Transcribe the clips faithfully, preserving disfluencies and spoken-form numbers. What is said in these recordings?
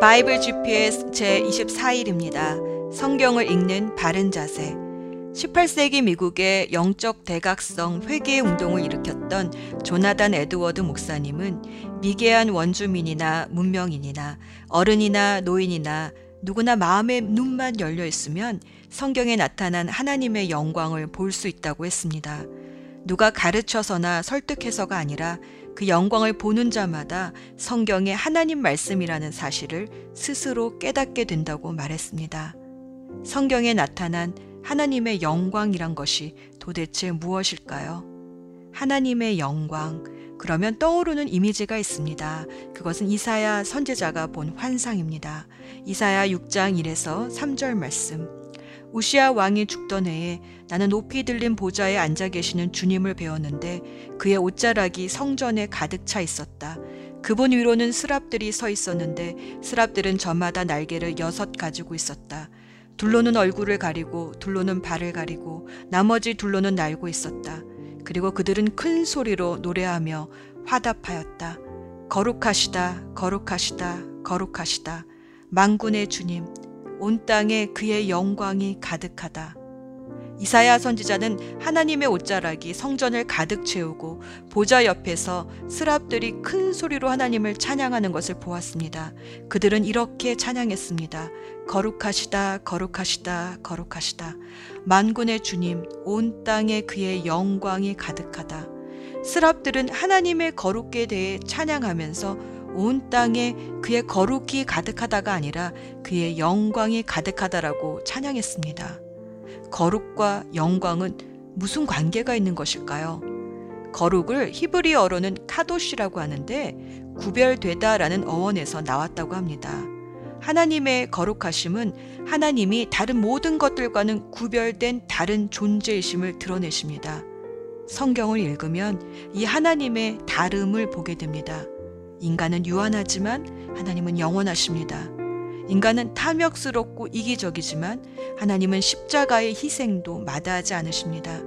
바이블 지피에스 제이십사 일입니다. 성경을 읽는 바른 자세. 십팔 세기 미국의 영적 대각성 회개 운동을 일으켰던 조나단 에드워드 목사님은 미개한 원주민이나 문명인이나 어른이나 노인이나 누구나 마음의 눈만 열려 있으면 성경에 나타난 하나님의 영광을 볼 수 있다고 했습니다. 누가 가르쳐서나 설득해서가 아니라 그 영광을 보는 자마다 성경의 하나님 말씀이라는 사실을 스스로 깨닫게 된다고 말했습니다. 성경에 나타난 하나님의 영광이란 것이 도대체 무엇일까요? 하나님의 영광, 그러면 떠오르는 이미지가 있습니다. 그것은 이사야 선지자가 본 환상입니다. 이사야 육 장 일에서 삼 절 말씀. 우시아 왕이 죽던 해에 나는 높이 들린 보좌에 앉아 계시는 주님을 뵈었는데 그의 옷자락이 성전에 가득 차 있었다. 그분 위로는 스랍들이 서 있었는데 스랍들은 저마다 날개를 여섯 가지고 있었다. 둘로는 얼굴을 가리고 둘로는 발을 가리고 나머지 둘로는 날고 있었다. 그리고 그들은 큰 소리로 노래하며 화답하였다. 거룩하시다, 거룩하시다, 거룩하시다. 만군의 주님, 온 땅에 그의 영광이 가득하다. 이사야 선지자는 하나님의 옷자락이 성전을 가득 채우고 보좌 옆에서 스랍들이 큰 소리로 하나님을 찬양하는 것을 보았습니다. 그들은 이렇게 찬양했습니다. 거룩하시다, 거룩하시다, 거룩하시다. 만군의 주님, 온 땅에 그의 영광이 가득하다. 스랍들은 하나님의 거룩에 대해 찬양하면서 온 땅에 그의 거룩이 가득하다가 아니라 그의 영광이 가득하다라고 찬양했습니다. 거룩과 영광은 무슨 관계가 있는 것일까요? 거룩을 히브리어로는 카도시라고 하는데 구별되다라는 어원에서 나왔다고 합니다. 하나님의 거룩하심은 하나님이 다른 모든 것들과는 구별된 다른 존재이심을 드러내십니다. 성경을 읽으면 이 하나님의 다름을 보게 됩니다. 인간은 유한하지만 하나님은 영원하십니다. 인간은 탐욕스럽고 이기적이지만 하나님은 십자가의 희생도 마다하지 않으십니다.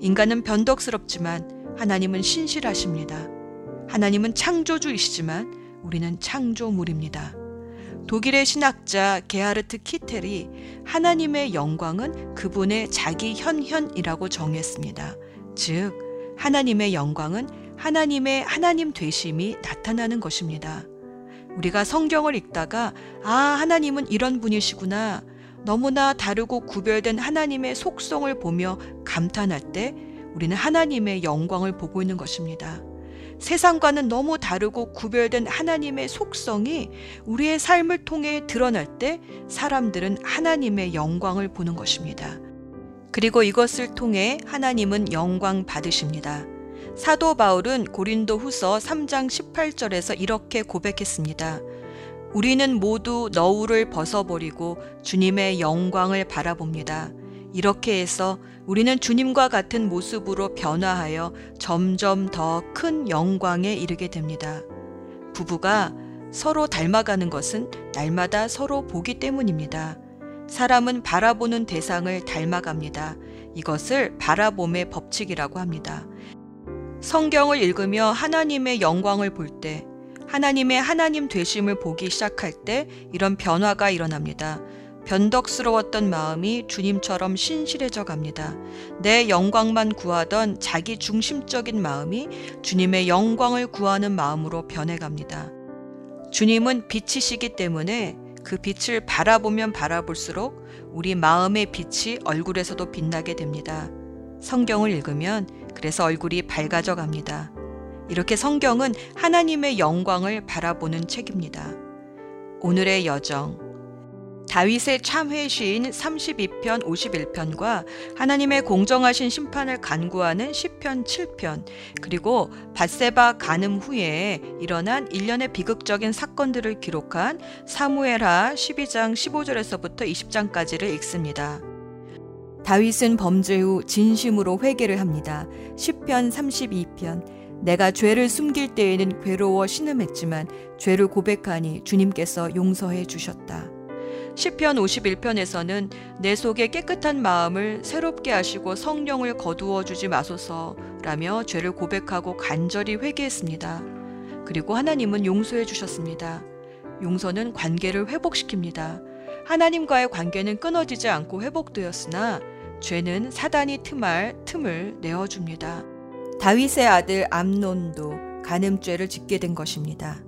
인간은 변덕스럽지만 하나님은 신실하십니다. 하나님은 창조주이시지만 우리는 창조물입니다. 독일의 신학자 게하르트 키텔이 하나님의 영광은 그분의 자기 현현이라고 정했습니다. 즉, 하나님의 영광은 하나님의 하나님 되심이 나타나는 것입니다. 우리가 성경을 읽다가 아, 하나님은 이런 분이시구나, 너무나 다르고 구별된 하나님의 속성을 보며 감탄할 때 우리는 하나님의 영광을 보고 있는 것입니다. 세상과는 너무 다르고 구별된 하나님의 속성이 우리의 삶을 통해 드러날 때 사람들은 하나님의 영광을 보는 것입니다. 그리고 이것을 통해 하나님은 영광 받으십니다. 사도 바울은 고린도 후서 삼 장 십팔 절에서 이렇게 고백했습니다. 우리는 모두 너울을 벗어버리고 주님의 영광을 바라봅니다. 이렇게 해서 우리는 주님과 같은 모습으로 변화하여 점점 더 큰 영광에 이르게 됩니다. 부부가 서로 닮아가는 것은 날마다 서로 보기 때문입니다. 사람은 바라보는 대상을 닮아갑니다. 이것을 바라봄의 법칙이라고 합니다. 성경을 읽으며 하나님의 영광을 볼 때, 하나님의 하나님 되심을 보기 시작할 때 이런 변화가 일어납니다. 변덕스러웠던 마음이 주님처럼 신실해져 갑니다. 내 영광만 구하던 자기 중심적인 마음이 주님의 영광을 구하는 마음으로 변해갑니다. 주님은 빛이시기 때문에 그 빛을 바라보면 바라볼수록 우리 마음의 빛이 얼굴에서도 빛나게 됩니다. 성경을 읽으면 그래서 얼굴이 밝아져 갑니다. 이렇게 성경은 하나님의 영광을 바라보는 책입니다. 오늘의 여정. 다윗의 참회 시인 삼십이 편 오십일 편과 하나님의 공정하신 심판을 간구하는 십 편 칠 편, 그리고 밧세바 간음 후에 일어난 일련의 비극적인 사건들을 기록한 사무엘하 십이 장 십오 절에서부터 이십 장까지를 읽습니다. 다윗은 범죄 후 진심으로 회개를 합니다. 십 편 삼십이 편. 내가 죄를 숨길 때에는 괴로워 신음했지만 죄를 고백하니 주님께서 용서해 주셨다. 십 편 오십일 편에서는 내 속에 깨끗한 마음을 새롭게 하시고 성령을 거두어 주지 마소서라며 죄를 고백하고 간절히 회개했습니다. 그리고 하나님은 용서해 주셨습니다. 용서는 관계를 회복시킵니다. 하나님과의 관계는 끊어지지 않고 회복되었으나 죄는 사단이 틈을, 틈을 내어줍니다. 다윗의 아들 암논도 간음죄를 짓게 된 것입니다.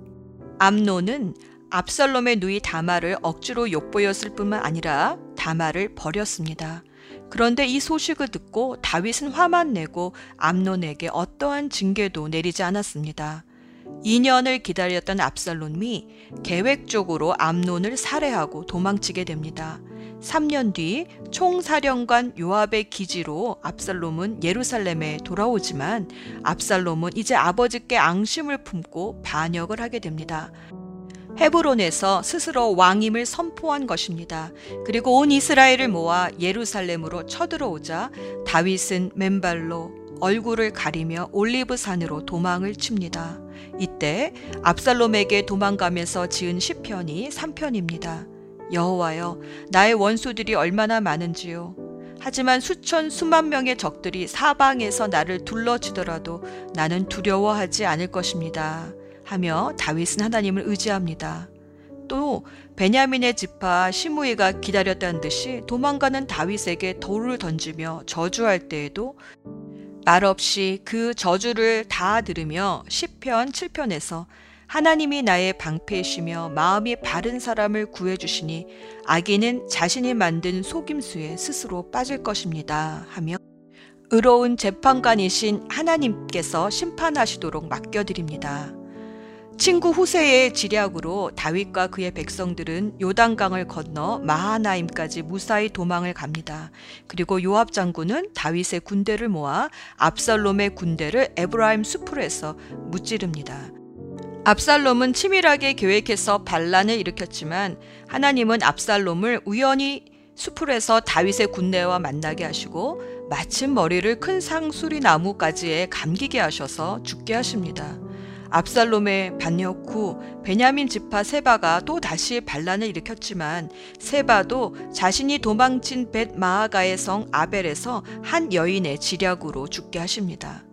암논은 압살롬의 누이 다말을 억지로 욕보였을 뿐만 아니라 다말을 버렸습니다. 그런데 이 소식을 듣고 다윗은 화만 내고 암논에게 어떠한 징계도 내리지 않았습니다. 이 년을 기다렸던 압살롬이 계획적으로 암논을 살해하고 도망치게 됩니다. 삼 년 뒤 총사령관 요압의 기지로 압살롬은 예루살렘에 돌아오지만 압살롬은 이제 아버지께 앙심을 품고 반역을 하게 됩니다. 헤브론에서 스스로 왕임을 선포한 것입니다. 그리고 온 이스라엘을 모아 예루살렘으로 쳐들어오자 다윗은 맨발로 얼굴을 가리며 올리브산으로 도망을 칩니다. 이때 압살롬에게 도망가면서 지은 시편이 삼 편입니다. 여호와여, 나의 원수들이 얼마나 많은지요. 하지만 수천 수만 명의 적들이 사방에서 나를 둘러치더라도 나는 두려워하지 않을 것입니다. 하며 다윗은 하나님을 의지합니다. 또 베냐민의 지파 시므이가 기다렸다는 듯이 도망가는 다윗에게 돌을 던지며 저주할 때에도 말없이 그 저주를 다 들으며 시편 칠 편에서 하나님이 나의 방패이시며 마음이 바른 사람을 구해주시니 악인은 자신이 만든 속임수에 스스로 빠질 것입니다. 하며 의로운 재판관이신 하나님께서 심판하시도록 맡겨드립니다. 친구 후세의 지략으로 다윗과 그의 백성들은 요단강을 건너 마하나임까지 무사히 도망을 갑니다. 그리고 요압 장군은 다윗의 군대를 모아 압살롬의 군대를 에브라임 수풀에서 무찌릅니다. 압살롬은 치밀하게 계획해서 반란을 일으켰지만 하나님은 압살롬을 우연히 수풀에서 다윗의 군대와 만나게 하시고 마침 머리를 큰 상수리 나무가지에 감기게 하셔서 죽게 하십니다. 압살롬의 반역 후 베냐민 지파 세바가 또 다시 반란을 일으켰지만 세바도 자신이 도망친 벳마아가의 성 아벨에서 한 여인의 지략으로 죽게 하십니다.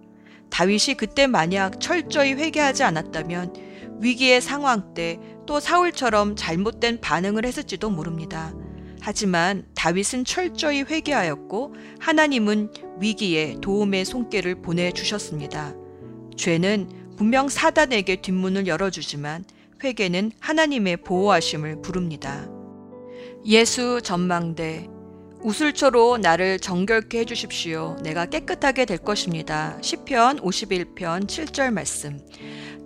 다윗이 그때 만약 철저히 회개하지 않았다면 위기의 상황 때 또 사울처럼 잘못된 반응을 했을지도 모릅니다. 하지만 다윗은 철저히 회개하였고 하나님은 위기에 도움의 손길을 보내주셨습니다. 죄는 분명 사단에게 뒷문을 열어주지만 회개는 하나님의 보호하심을 부릅니다. 예수 전망대, 우슬초로 나를 정결케 해주십시오. 내가 깨끗하게 될 것입니다. 시편 오십일 편 칠 절 말씀.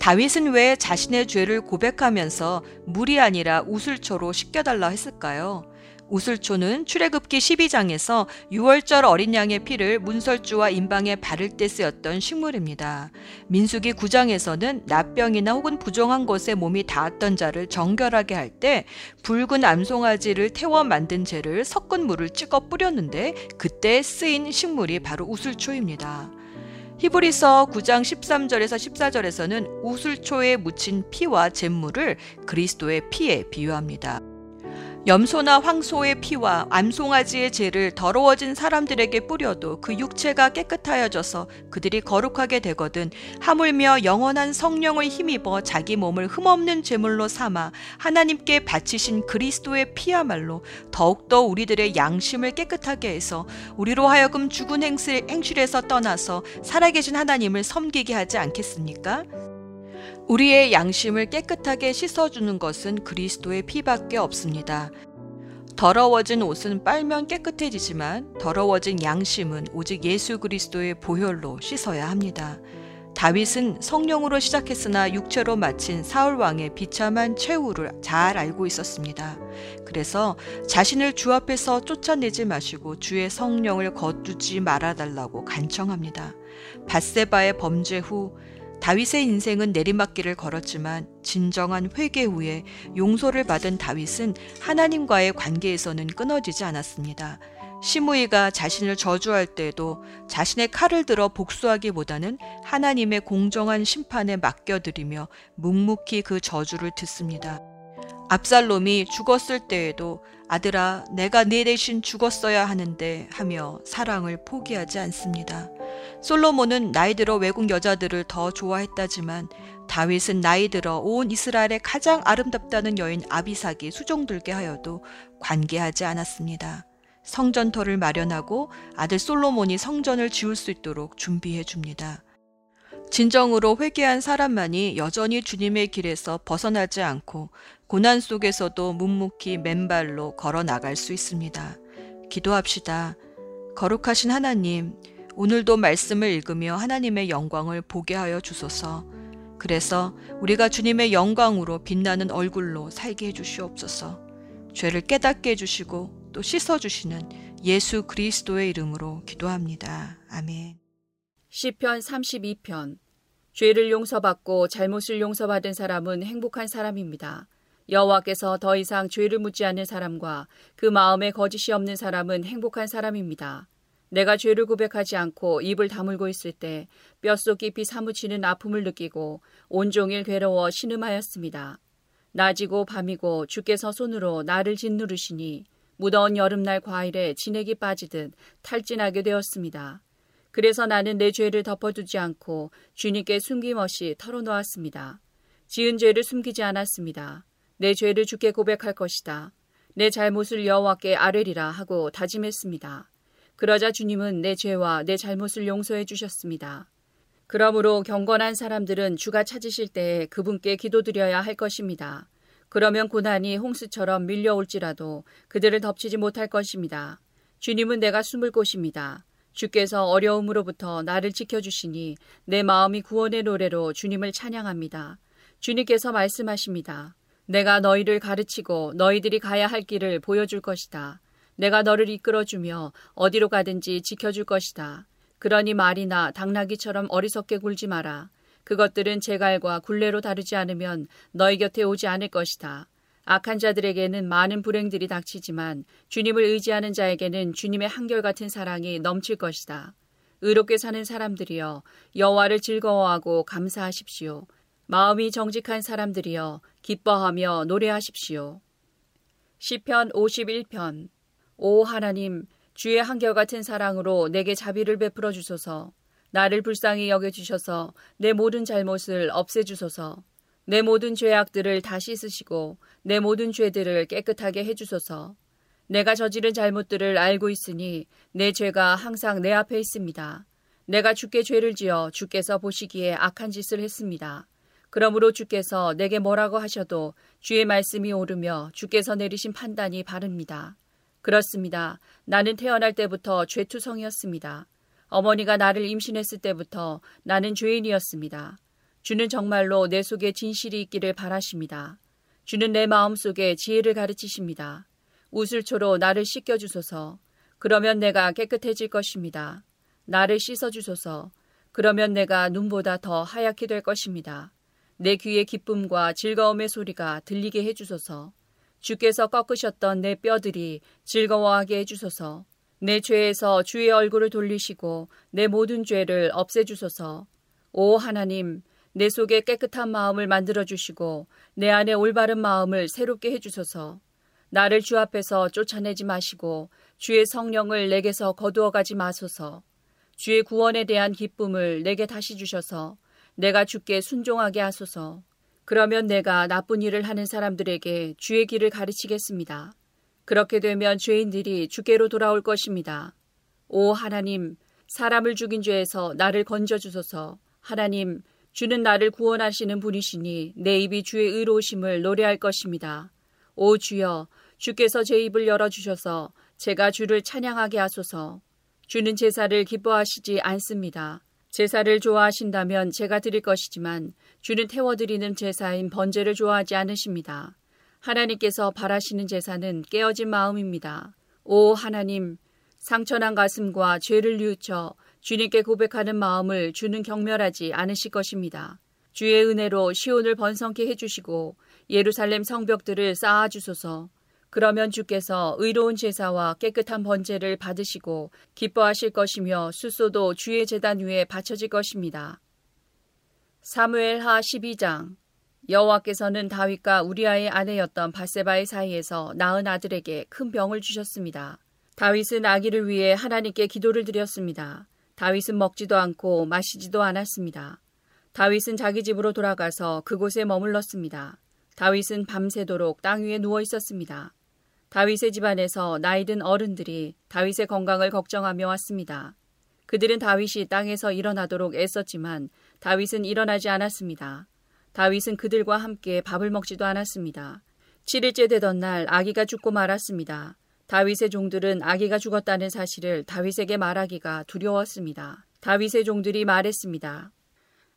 다윗은 왜 자신의 죄를 고백하면서 물이 아니라 우슬초로 씻겨달라 했을까요? 우슬초는 출애굽기 십이 장에서 유월절 어린 양의 피를 문설주와 임방에 바를 때 쓰였던 식물입니다. 민수기 구 장에서는 납병이나 혹은 부정한 곳에 몸이 닿았던 자를 정결하게 할 때 붉은 암송아지를 태워 만든 재를 섞은 물을 찍어 뿌렸는데 그때 쓰인 식물이 바로 우슬초입니다. 히브리서 구 장 십삼 절에서 십사 절에서는 우슬초에 묻힌 피와 잿물을 그리스도의 피에 비유합니다. 염소나 황소의 피와 암송아지의 재를 더러워진 사람들에게 뿌려도 그 육체가 깨끗하여져서 그들이 거룩하게 되거든 하물며 영원한 성령을 힘입어 자기 몸을 흠없는 제물로 삼아 하나님께 바치신 그리스도의 피야말로 더욱더 우리들의 양심을 깨끗하게 해서 우리로 하여금 죽은 행실, 행실에서 떠나서 살아계신 하나님을 섬기게 하지 않겠습니까? 우리의 양심을 깨끗하게 씻어주는 것은 그리스도의 피밖에 없습니다. 더러워진 옷은 빨면 깨끗해지지만 더러워진 양심은 오직 예수 그리스도의 보혈로 씻어야 합니다. 다윗은 성령으로 시작했으나 육체로 마친 사울왕의 비참한 최후를 잘 알고 있었습니다. 그래서 자신을 주 앞에서 쫓아내지 마시고 주의 성령을 거두지 말아달라고 간청합니다. 밧세바의 범죄 후 다윗의 인생은 내리막길을 걸었지만 진정한 회개 후에 용서를 받은 다윗은 하나님과의 관계에서는 끊어지지 않았습니다. 시므이가 자신을 저주할 때에도 자신의 칼을 들어 복수하기보다는 하나님의 공정한 심판에 맡겨드리며 묵묵히 그 저주를 듣습니다. 압살롬이 죽었을 때에도 아들아, 내가 네 대신 죽었어야 하는데 하며 사랑을 포기하지 않습니다. 솔로몬은 나이 들어 외국 여자들을 더 좋아했다지만 다윗은 나이 들어 온 이스라엘의 가장 아름답다는 여인 아비삭이 수종들게 하여도 관계하지 않았습니다. 성전터를 마련하고 아들 솔로몬이 성전을 지을 수 있도록 준비해 줍니다. 진정으로 회개한 사람만이 여전히 주님의 길에서 벗어나지 않고 고난 속에서도 묵묵히 맨발로 걸어 나갈 수 있습니다. 기도합시다. 거룩하신 하나님, 오늘도 말씀을 읽으며 하나님의 영광을 보게 하여 주소서. 그래서 우리가 주님의 영광으로 빛나는 얼굴로 살게 해주시옵소서. 죄를 깨닫게 해주시고 또 씻어주시는 예수 그리스도의 이름으로 기도합니다. 아멘. 시편 삼십이 편. 죄를 용서받고 잘못을 용서받은 사람은 행복한 사람입니다. 여호와께서 더 이상 죄를 묻지 않는 사람과 그 마음에 거짓이 없는 사람은 행복한 사람입니다. 내가 죄를 고백하지 않고 입을 다물고 있을 때 뼛속 깊이 사무치는 아픔을 느끼고 온종일 괴로워 신음하였습니다. 낮이고 밤이고 주께서 손으로 나를 짓누르시니 무더운 여름날 과일에 진액이 빠지듯 탈진하게 되었습니다. 그래서 나는 내 죄를 덮어두지 않고 주님께 숨김없이 털어놓았습니다. 지은 죄를 숨기지 않았습니다. 내 죄를 주께 고백할 것이다. 내 잘못을 여호와께 아뢰리라 하고 다짐했습니다. 그러자 주님은 내 죄와 내 잘못을 용서해 주셨습니다. 그러므로 경건한 사람들은 주가 찾으실 때에 그분께 기도드려야 할 것입니다. 그러면 고난이 홍수처럼 밀려올지라도 그들을 덮치지 못할 것입니다. 주님은 내가 숨을 곳입니다. 주께서 어려움으로부터 나를 지켜주시니 내 마음이 구원의 노래로 주님을 찬양합니다. 주님께서 말씀하십니다. 내가 너희를 가르치고 너희들이 가야 할 길을 보여줄 것이다. 내가 너를 이끌어주며 어디로 가든지 지켜줄 것이다. 그러니 말이나 당나귀처럼 어리석게 굴지 마라. 그것들은 재갈과 굴레로 다루지 않으면 너희 곁에 오지 않을 것이다. 악한 자들에게는 많은 불행들이 닥치지만 주님을 의지하는 자에게는 주님의 한결같은 사랑이 넘칠 것이다. 의롭게 사는 사람들이여, 여호와를 즐거워하고 감사하십시오. 마음이 정직한 사람들이여, 기뻐하며 노래하십시오. 시편 오십일 편. 오 하나님, 주의 한결같은 사랑으로 내게 자비를 베풀어 주소서. 나를 불쌍히 여겨주셔서 내 모든 잘못을 없애주소서. 내 모든 죄악들을 다 씻으시고 내 모든 죄들을 깨끗하게 해주소서. 내가 저지른 잘못들을 알고 있으니 내 죄가 항상 내 앞에 있습니다. 내가 주께 죄를 지어 주께서 보시기에 악한 짓을 했습니다. 그러므로 주께서 내게 뭐라고 하셔도 주의 말씀이 옳으며 주께서 내리신 판단이 바릅니다. 그렇습니다. 나는 태어날 때부터 죄투성이었습니다. 어머니가 나를 임신했을 때부터 나는 죄인이었습니다. 주는 정말로 내 속에 진실이 있기를 바라십니다. 주는 내 마음속에 지혜를 가르치십니다. 우슬초로 나를 씻겨주소서. 그러면 내가 깨끗해질 것입니다. 나를 씻어주소서. 그러면 내가 눈보다 더 하얗게 될 것입니다. 내 귀에 기쁨과 즐거움의 소리가 들리게 해주소서. 주께서 꺾으셨던 내 뼈들이 즐거워하게 해주소서. 내 죄에서 주의 얼굴을 돌리시고 내 모든 죄를 없애주소서. 오 하나님, 내 속에 깨끗한 마음을 만들어주시고 내 안에 올바른 마음을 새롭게 해주소서. 나를 주 앞에서 쫓아내지 마시고 주의 성령을 내게서 거두어가지 마소서. 주의 구원에 대한 기쁨을 내게 다시 주셔서 내가 주께 순종하게 하소서. 그러면 내가 나쁜 일을 하는 사람들에게 주의 길을 가르치겠습니다. 그렇게 되면 죄인들이 주께로 돌아올 것입니다. 오 하나님, 사람을 죽인 죄에서 나를 건져주소서. 하나님, 주는 나를 구원하시는 분이시니 내 입이 주의 의로우심을 노래할 것입니다. 오 주여, 주께서 제 입을 열어주셔서 제가 주를 찬양하게 하소서. 주는 제사를 기뻐하시지 않습니다. 제사를 좋아하신다면 제가 드릴 것이지만 주는 태워드리는 제사인 번제를 좋아하지 않으십니다. 하나님께서 바라시는 제사는 깨어진 마음입니다. 오 하나님, 상처난 가슴과 죄를 뉘우쳐 주님께 고백하는 마음을 주는 경멸하지 않으실 것입니다. 주의 은혜로 시온을 번성케 해주시고 예루살렘 성벽들을 쌓아주소서. 그러면 주께서 의로운 제사와 깨끗한 번제를 받으시고 기뻐하실 것이며 숫소도 주의 제단 위에 바쳐질 것입니다. 사무엘하 십이 장. 여호와께서는 다윗과 우리아의 아내였던 밧세바의 사이에서 낳은 아들에게 큰 병을 주셨습니다. 다윗은 아기를 위해 하나님께 기도를 드렸습니다. 다윗은 먹지도 않고 마시지도 않았습니다. 다윗은 자기 집으로 돌아가서 그곳에 머물렀습니다. 다윗은 밤새도록 땅 위에 누워 있었습니다. 다윗의 집안에서 나이든 어른들이 다윗의 건강을 걱정하며 왔습니다. 그들은 다윗이 땅에서 일어나도록 애썼지만 다윗은 일어나지 않았습니다. 다윗은 그들과 함께 밥을 먹지도 않았습니다. 칠 일째 되던 날 아기가 죽고 말았습니다. 다윗의 종들은 아기가 죽었다는 사실을 다윗에게 말하기가 두려웠습니다. 다윗의 종들이 말했습니다.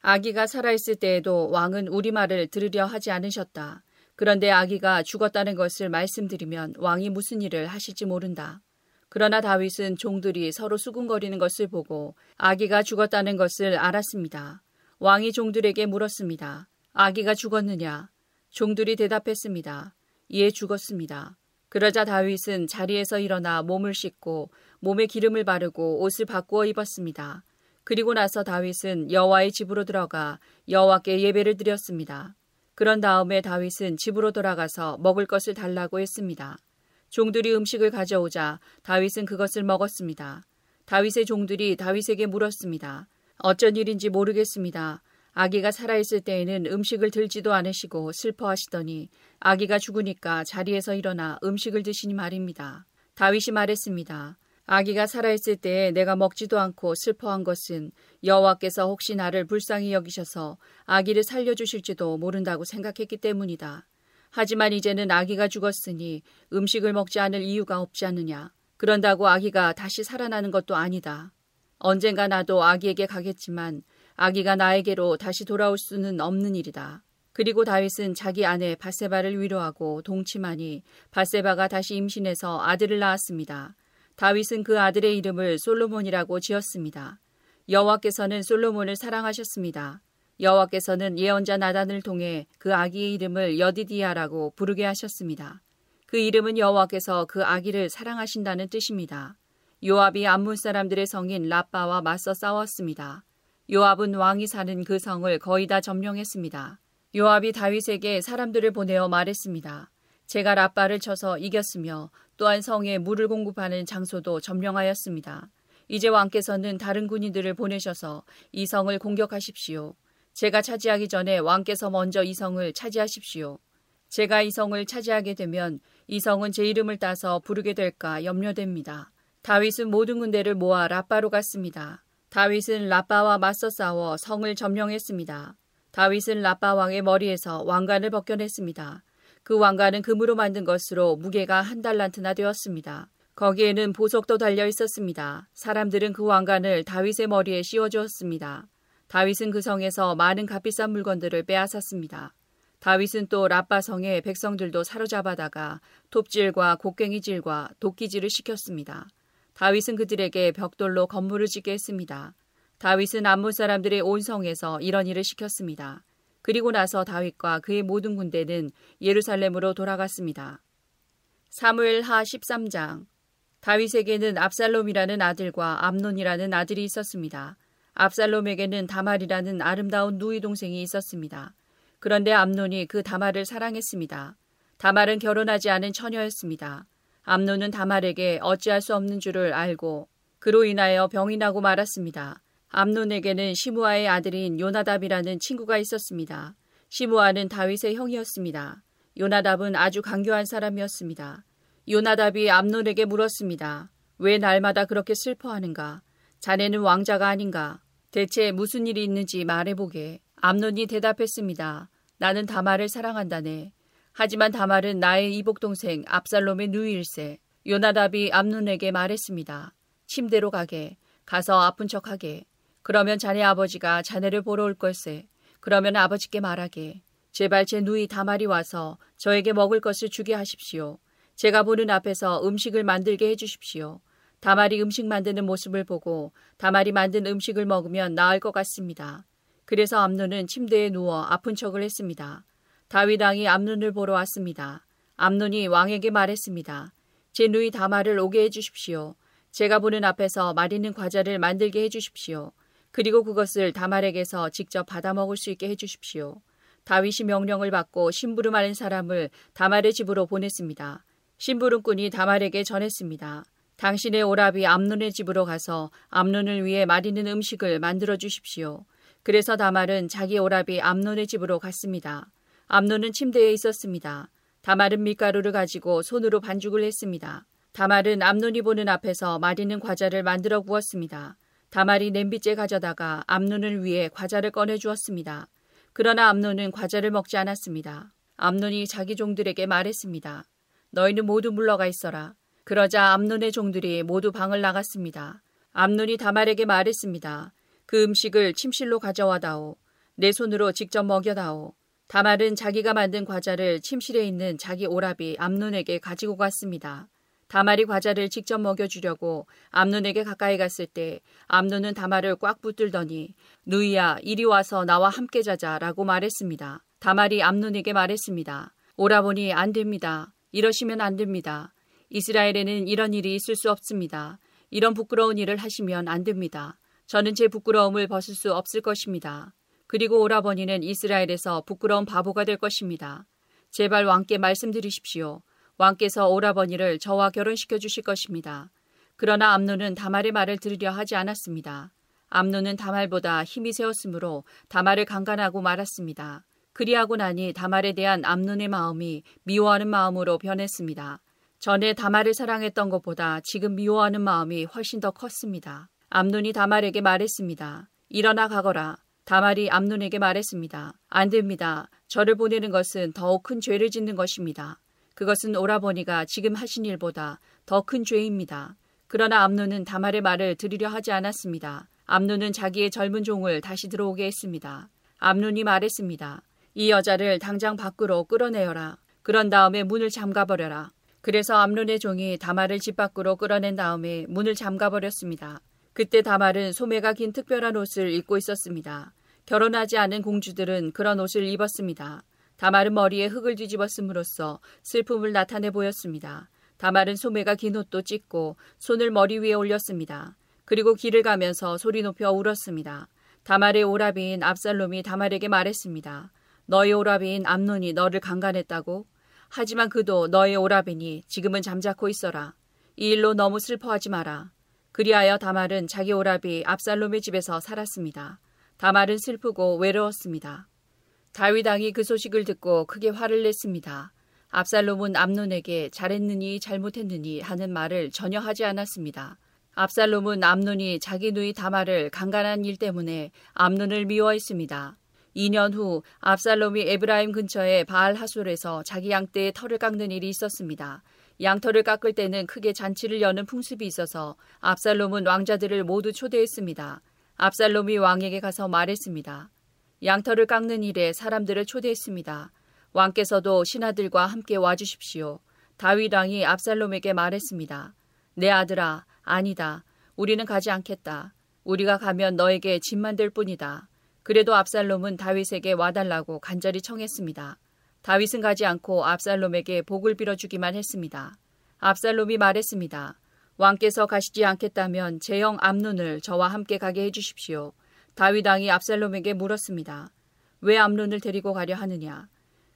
아기가 살아있을 때에도 왕은 우리 말을 들으려 하지 않으셨다. 그런데 아기가 죽었다는 것을 말씀드리면 왕이 무슨 일을 하실지 모른다. 그러나 다윗은 종들이 서로 수군거리는 것을 보고 아기가 죽었다는 것을 알았습니다. 왕이 종들에게 물었습니다. 아기가 죽었느냐? 종들이 대답했습니다. 예, 죽었습니다. 그러자 다윗은 자리에서 일어나 몸을 씻고 몸에 기름을 바르고 옷을 바꾸어 입었습니다. 그리고 나서 다윗은 여호와의 집으로 들어가 여호와께 예배를 드렸습니다. 그런 다음에 다윗은 집으로 돌아가서 먹을 것을 달라고 했습니다. 종들이 음식을 가져오자 다윗은 그것을 먹었습니다. 다윗의 종들이 다윗에게 물었습니다. 어쩐 일인지 모르겠습니다. 아기가 살아있을 때에는 음식을 들지도 않으시고 슬퍼하시더니 아기가 죽으니까 자리에서 일어나 음식을 드시니 말입니다. 다윗이 말했습니다. 아기가 살아있을 때에 내가 먹지도 않고 슬퍼한 것은 여호와께서 혹시 나를 불쌍히 여기셔서 아기를 살려주실지도 모른다고 생각했기 때문이다. 하지만 이제는 아기가 죽었으니 음식을 먹지 않을 이유가 없지 않느냐. 그런다고 아기가 다시 살아나는 것도 아니다. 언젠가 나도 아기에게 가겠지만 아기가 나에게로 다시 돌아올 수는 없는 일이다. 그리고 다윗은 자기 아내 바세바를 위로하고 동침하니 바세바가 다시 임신해서 아들을 낳았습니다. 다윗은 그 아들의 이름을 솔로몬이라고 지었습니다. 여호와께서는 솔로몬을 사랑하셨습니다. 여호와께서는 예언자 나단을 통해 그 아기의 이름을 여디디아라고 부르게 하셨습니다. 그 이름은 여호와께서 그 아기를 사랑하신다는 뜻입니다. 요압이 암몬 사람들의 성인 라빠와 맞서 싸웠습니다. 요압은 왕이 사는 그 성을 거의 다 점령했습니다. 요압이 다윗에게 사람들을 보내어 말했습니다. 제가 라빠를 쳐서 이겼으며 또한 성에 물을 공급하는 장소도 점령하였습니다. 이제 왕께서는 다른 군인들을 보내셔서 이 성을 공격하십시오. 제가 차지하기 전에 왕께서 먼저 이 성을 차지하십시오. 제가 이 성을 차지하게 되면 이 성은 제 이름을 따서 부르게 될까 염려됩니다. 다윗은 모든 군대를 모아 라빠로 갔습니다. 다윗은 라빠와 맞서 싸워 성을 점령했습니다. 다윗은 라빠 왕의 머리에서 왕관을 벗겨냈습니다. 그 왕관은 금으로 만든 것으로 무게가 한 달란트나 되었습니다. 거기에는 보석도 달려 있었습니다. 사람들은 그 왕관을 다윗의 머리에 씌워주었습니다. 다윗은 그 성에서 많은 값비싼 물건들을 빼앗았습니다. 다윗은 또 라빠 성의 백성들도 사로잡아다가 톱질과 곡괭이질과 도끼질을 시켰습니다. 다윗은 그들에게 벽돌로 건물을 짓게 했습니다. 다윗은 암몬 사람들의 온 성에서 이런 일을 시켰습니다. 그리고 나서 다윗과 그의 모든 군대는 예루살렘으로 돌아갔습니다. 사무엘하 십삼 장. 다윗에게는 압살롬이라는 아들과 암논이라는 아들이 있었습니다. 압살롬에게는 다말이라는 아름다운 누이 동생이 있었습니다. 그런데 암논이 그 다말을 사랑했습니다. 다말은 결혼하지 않은 처녀였습니다. 암논은 다말에게 어찌할 수 없는 줄을 알고 그로 인하여 병이 나고 말았습니다. 암논에게는 시므아의 아들인 요나답이라는 친구가 있었습니다. 시므아는 다윗의 형이었습니다. 요나답은 아주 간교한 사람이었습니다. 요나답이 암논에게 물었습니다. 왜 날마다 그렇게 슬퍼하는가? 자네는 왕자가 아닌가? 대체 무슨 일이 있는지 말해보게. 암논이 대답했습니다. 나는 다말을 사랑한다네. 하지만 다말은 나의 이복동생 압살롬의 누이일세. 요나답이 암논에게 말했습니다. 침대로 가게. 가서 아픈 척하게. 그러면 자네 아버지가 자네를 보러 올 걸세. 그러면 아버지께 말하게. 제발 제 누이 다말이 와서 저에게 먹을 것을 주게 하십시오. 제가 보는 앞에서 음식을 만들게 해주십시오. 다말이 음식 만드는 모습을 보고 다말이 만든 음식을 먹으면 나을 것 같습니다. 그래서 암논은 침대에 누워 아픈 척을 했습니다. 다윗 왕이 암논을 보러 왔습니다. 암논이 왕에게 말했습니다. 제 누이 다말을 오게 해주십시오. 제가 보는 앞에서 맛있는 과자를 만들게 해주십시오. 그리고 그것을 다말에게서 직접 받아 먹을 수 있게 해주십시오. 다윗이 명령을 받고 심부름하는 사람을 다말의 집으로 보냈습니다. 심부름꾼이 다말에게 전했습니다. 당신의 오라비 암논의 집으로 가서 암논을 위해 맛있는 음식을 만들어 주십시오. 그래서 다말은 자기 오라비 암논의 집으로 갔습니다. 암논은 침대에 있었습니다. 다말은 밀가루를 가지고 손으로 반죽을 했습니다. 다말은 암논이 보는 앞에서 맛있는 과자를 만들어 구웠습니다. 다말이 냄비째 가져다가 암논을 위해 과자를 꺼내주었습니다. 그러나 암논은 과자를 먹지 않았습니다. 암논이 자기 종들에게 말했습니다. 너희는 모두 물러가 있어라. 그러자 암논의 종들이 모두 방을 나갔습니다. 암논이 다말에게 말했습니다. 그 음식을 침실로 가져와다오. 내 손으로 직접 먹여다오. 다말은 자기가 만든 과자를 침실에 있는 자기 오라비 암논에게 가지고 갔습니다. 다말이 과자를 직접 먹여주려고 암논에게 가까이 갔을 때 암논은 다말을 꽉 붙들더니 누이야, 이리 와서 나와 함께 자자라고 말했습니다. 다말이 암논에게 말했습니다. 오라보니 안 됩니다. 이러시면 안 됩니다. 이스라엘에는 이런 일이 있을 수 없습니다. 이런 부끄러운 일을 하시면 안 됩니다. 저는 제 부끄러움을 벗을 수 없을 것입니다. 그리고 오라버니는 이스라엘에서 부끄러운 바보가 될 것입니다. 제발 왕께 말씀드리십시오. 왕께서 오라버니를 저와 결혼시켜 주실 것입니다. 그러나 암논은 다말의 말을 들으려 하지 않았습니다. 암논은 다말보다 힘이 세었으므로 다말을 강간하고 말았습니다. 그리하고 나니 다말에 대한 암논의 마음이 미워하는 마음으로 변했습니다. 전에 다말을 사랑했던 것보다 지금 미워하는 마음이 훨씬 더 컸습니다. 암논이 다말에게 말했습니다. 일어나 가거라. 다말이 암논에게 말했습니다. 안 됩니다. 저를 보내는 것은 더욱 큰 죄를 짓는 것입니다. 그것은 오라버니가 지금 하신 일보다 더 큰 죄입니다. 그러나 암논은 다말의 말을 들으려 하지 않았습니다. 암논은 자기의 젊은 종을 다시 들어오게 했습니다. 암논이 말했습니다. 이 여자를 당장 밖으로 끌어내어라. 그런 다음에 문을 잠가버려라. 그래서 암논의 종이 다말을 집 밖으로 끌어낸 다음에 문을 잠가버렸습니다. 그때 다말은 소매가 긴 특별한 옷을 입고 있었습니다. 결혼하지 않은 공주들은 그런 옷을 입었습니다. 다말은 머리에 흙을 뒤집었음으로써 슬픔을 나타내 보였습니다. 다말은 소매가 긴 옷도 찢고 손을 머리 위에 올렸습니다. 그리고 길을 가면서 소리 높여 울었습니다. 다말의 오라비인 압살롬이 다말에게 말했습니다. 너의 오라비인 암논이 너를 강간했다고? 하지만 그도 너의 오라비니 지금은 잠자코 있어라. 이 일로 너무 슬퍼하지 마라. 그리하여 다말은 자기 오라비 압살롬의 집에서 살았습니다. 다말은 슬프고 외로웠습니다. 다윗 왕이 그 소식을 듣고 크게 화를 냈습니다. 압살롬은 암논에게 잘했느니 잘못했느니 하는 말을 전혀 하지 않았습니다. 압살롬은 암논이 자기 누이 다말을 강간한 일 때문에 암논을 미워했습니다. 이 년 후 압살롬이 에브라임 근처의 바알 하솔에서 자기 양떼의 털을 깎는 일이 있었습니다. 양털을 깎을 때는 크게 잔치를 여는 풍습이 있어서 압살롬은 왕자들을 모두 초대했습니다. 압살롬이 왕에게 가서 말했습니다. 양털을 깎는 일에 사람들을 초대했습니다. 왕께서도 신하들과 함께 와주십시오. 다윗 왕이 압살롬에게 말했습니다. 내 아들아, 아니다. 우리는 가지 않겠다. 우리가 가면 너에게 짐만 될 뿐이다. 그래도 압살롬은 다윗에게 와달라고 간절히 청했습니다. 다윗은 가지 않고 압살롬에게 복을 빌어주기만 했습니다. 압살롬이 말했습니다. 왕께서 가시지 않겠다면 제 형 암논을 저와 함께 가게 해주십시오. 다윗 왕이 압살롬에게 물었습니다. 왜 암논을 데리고 가려 하느냐?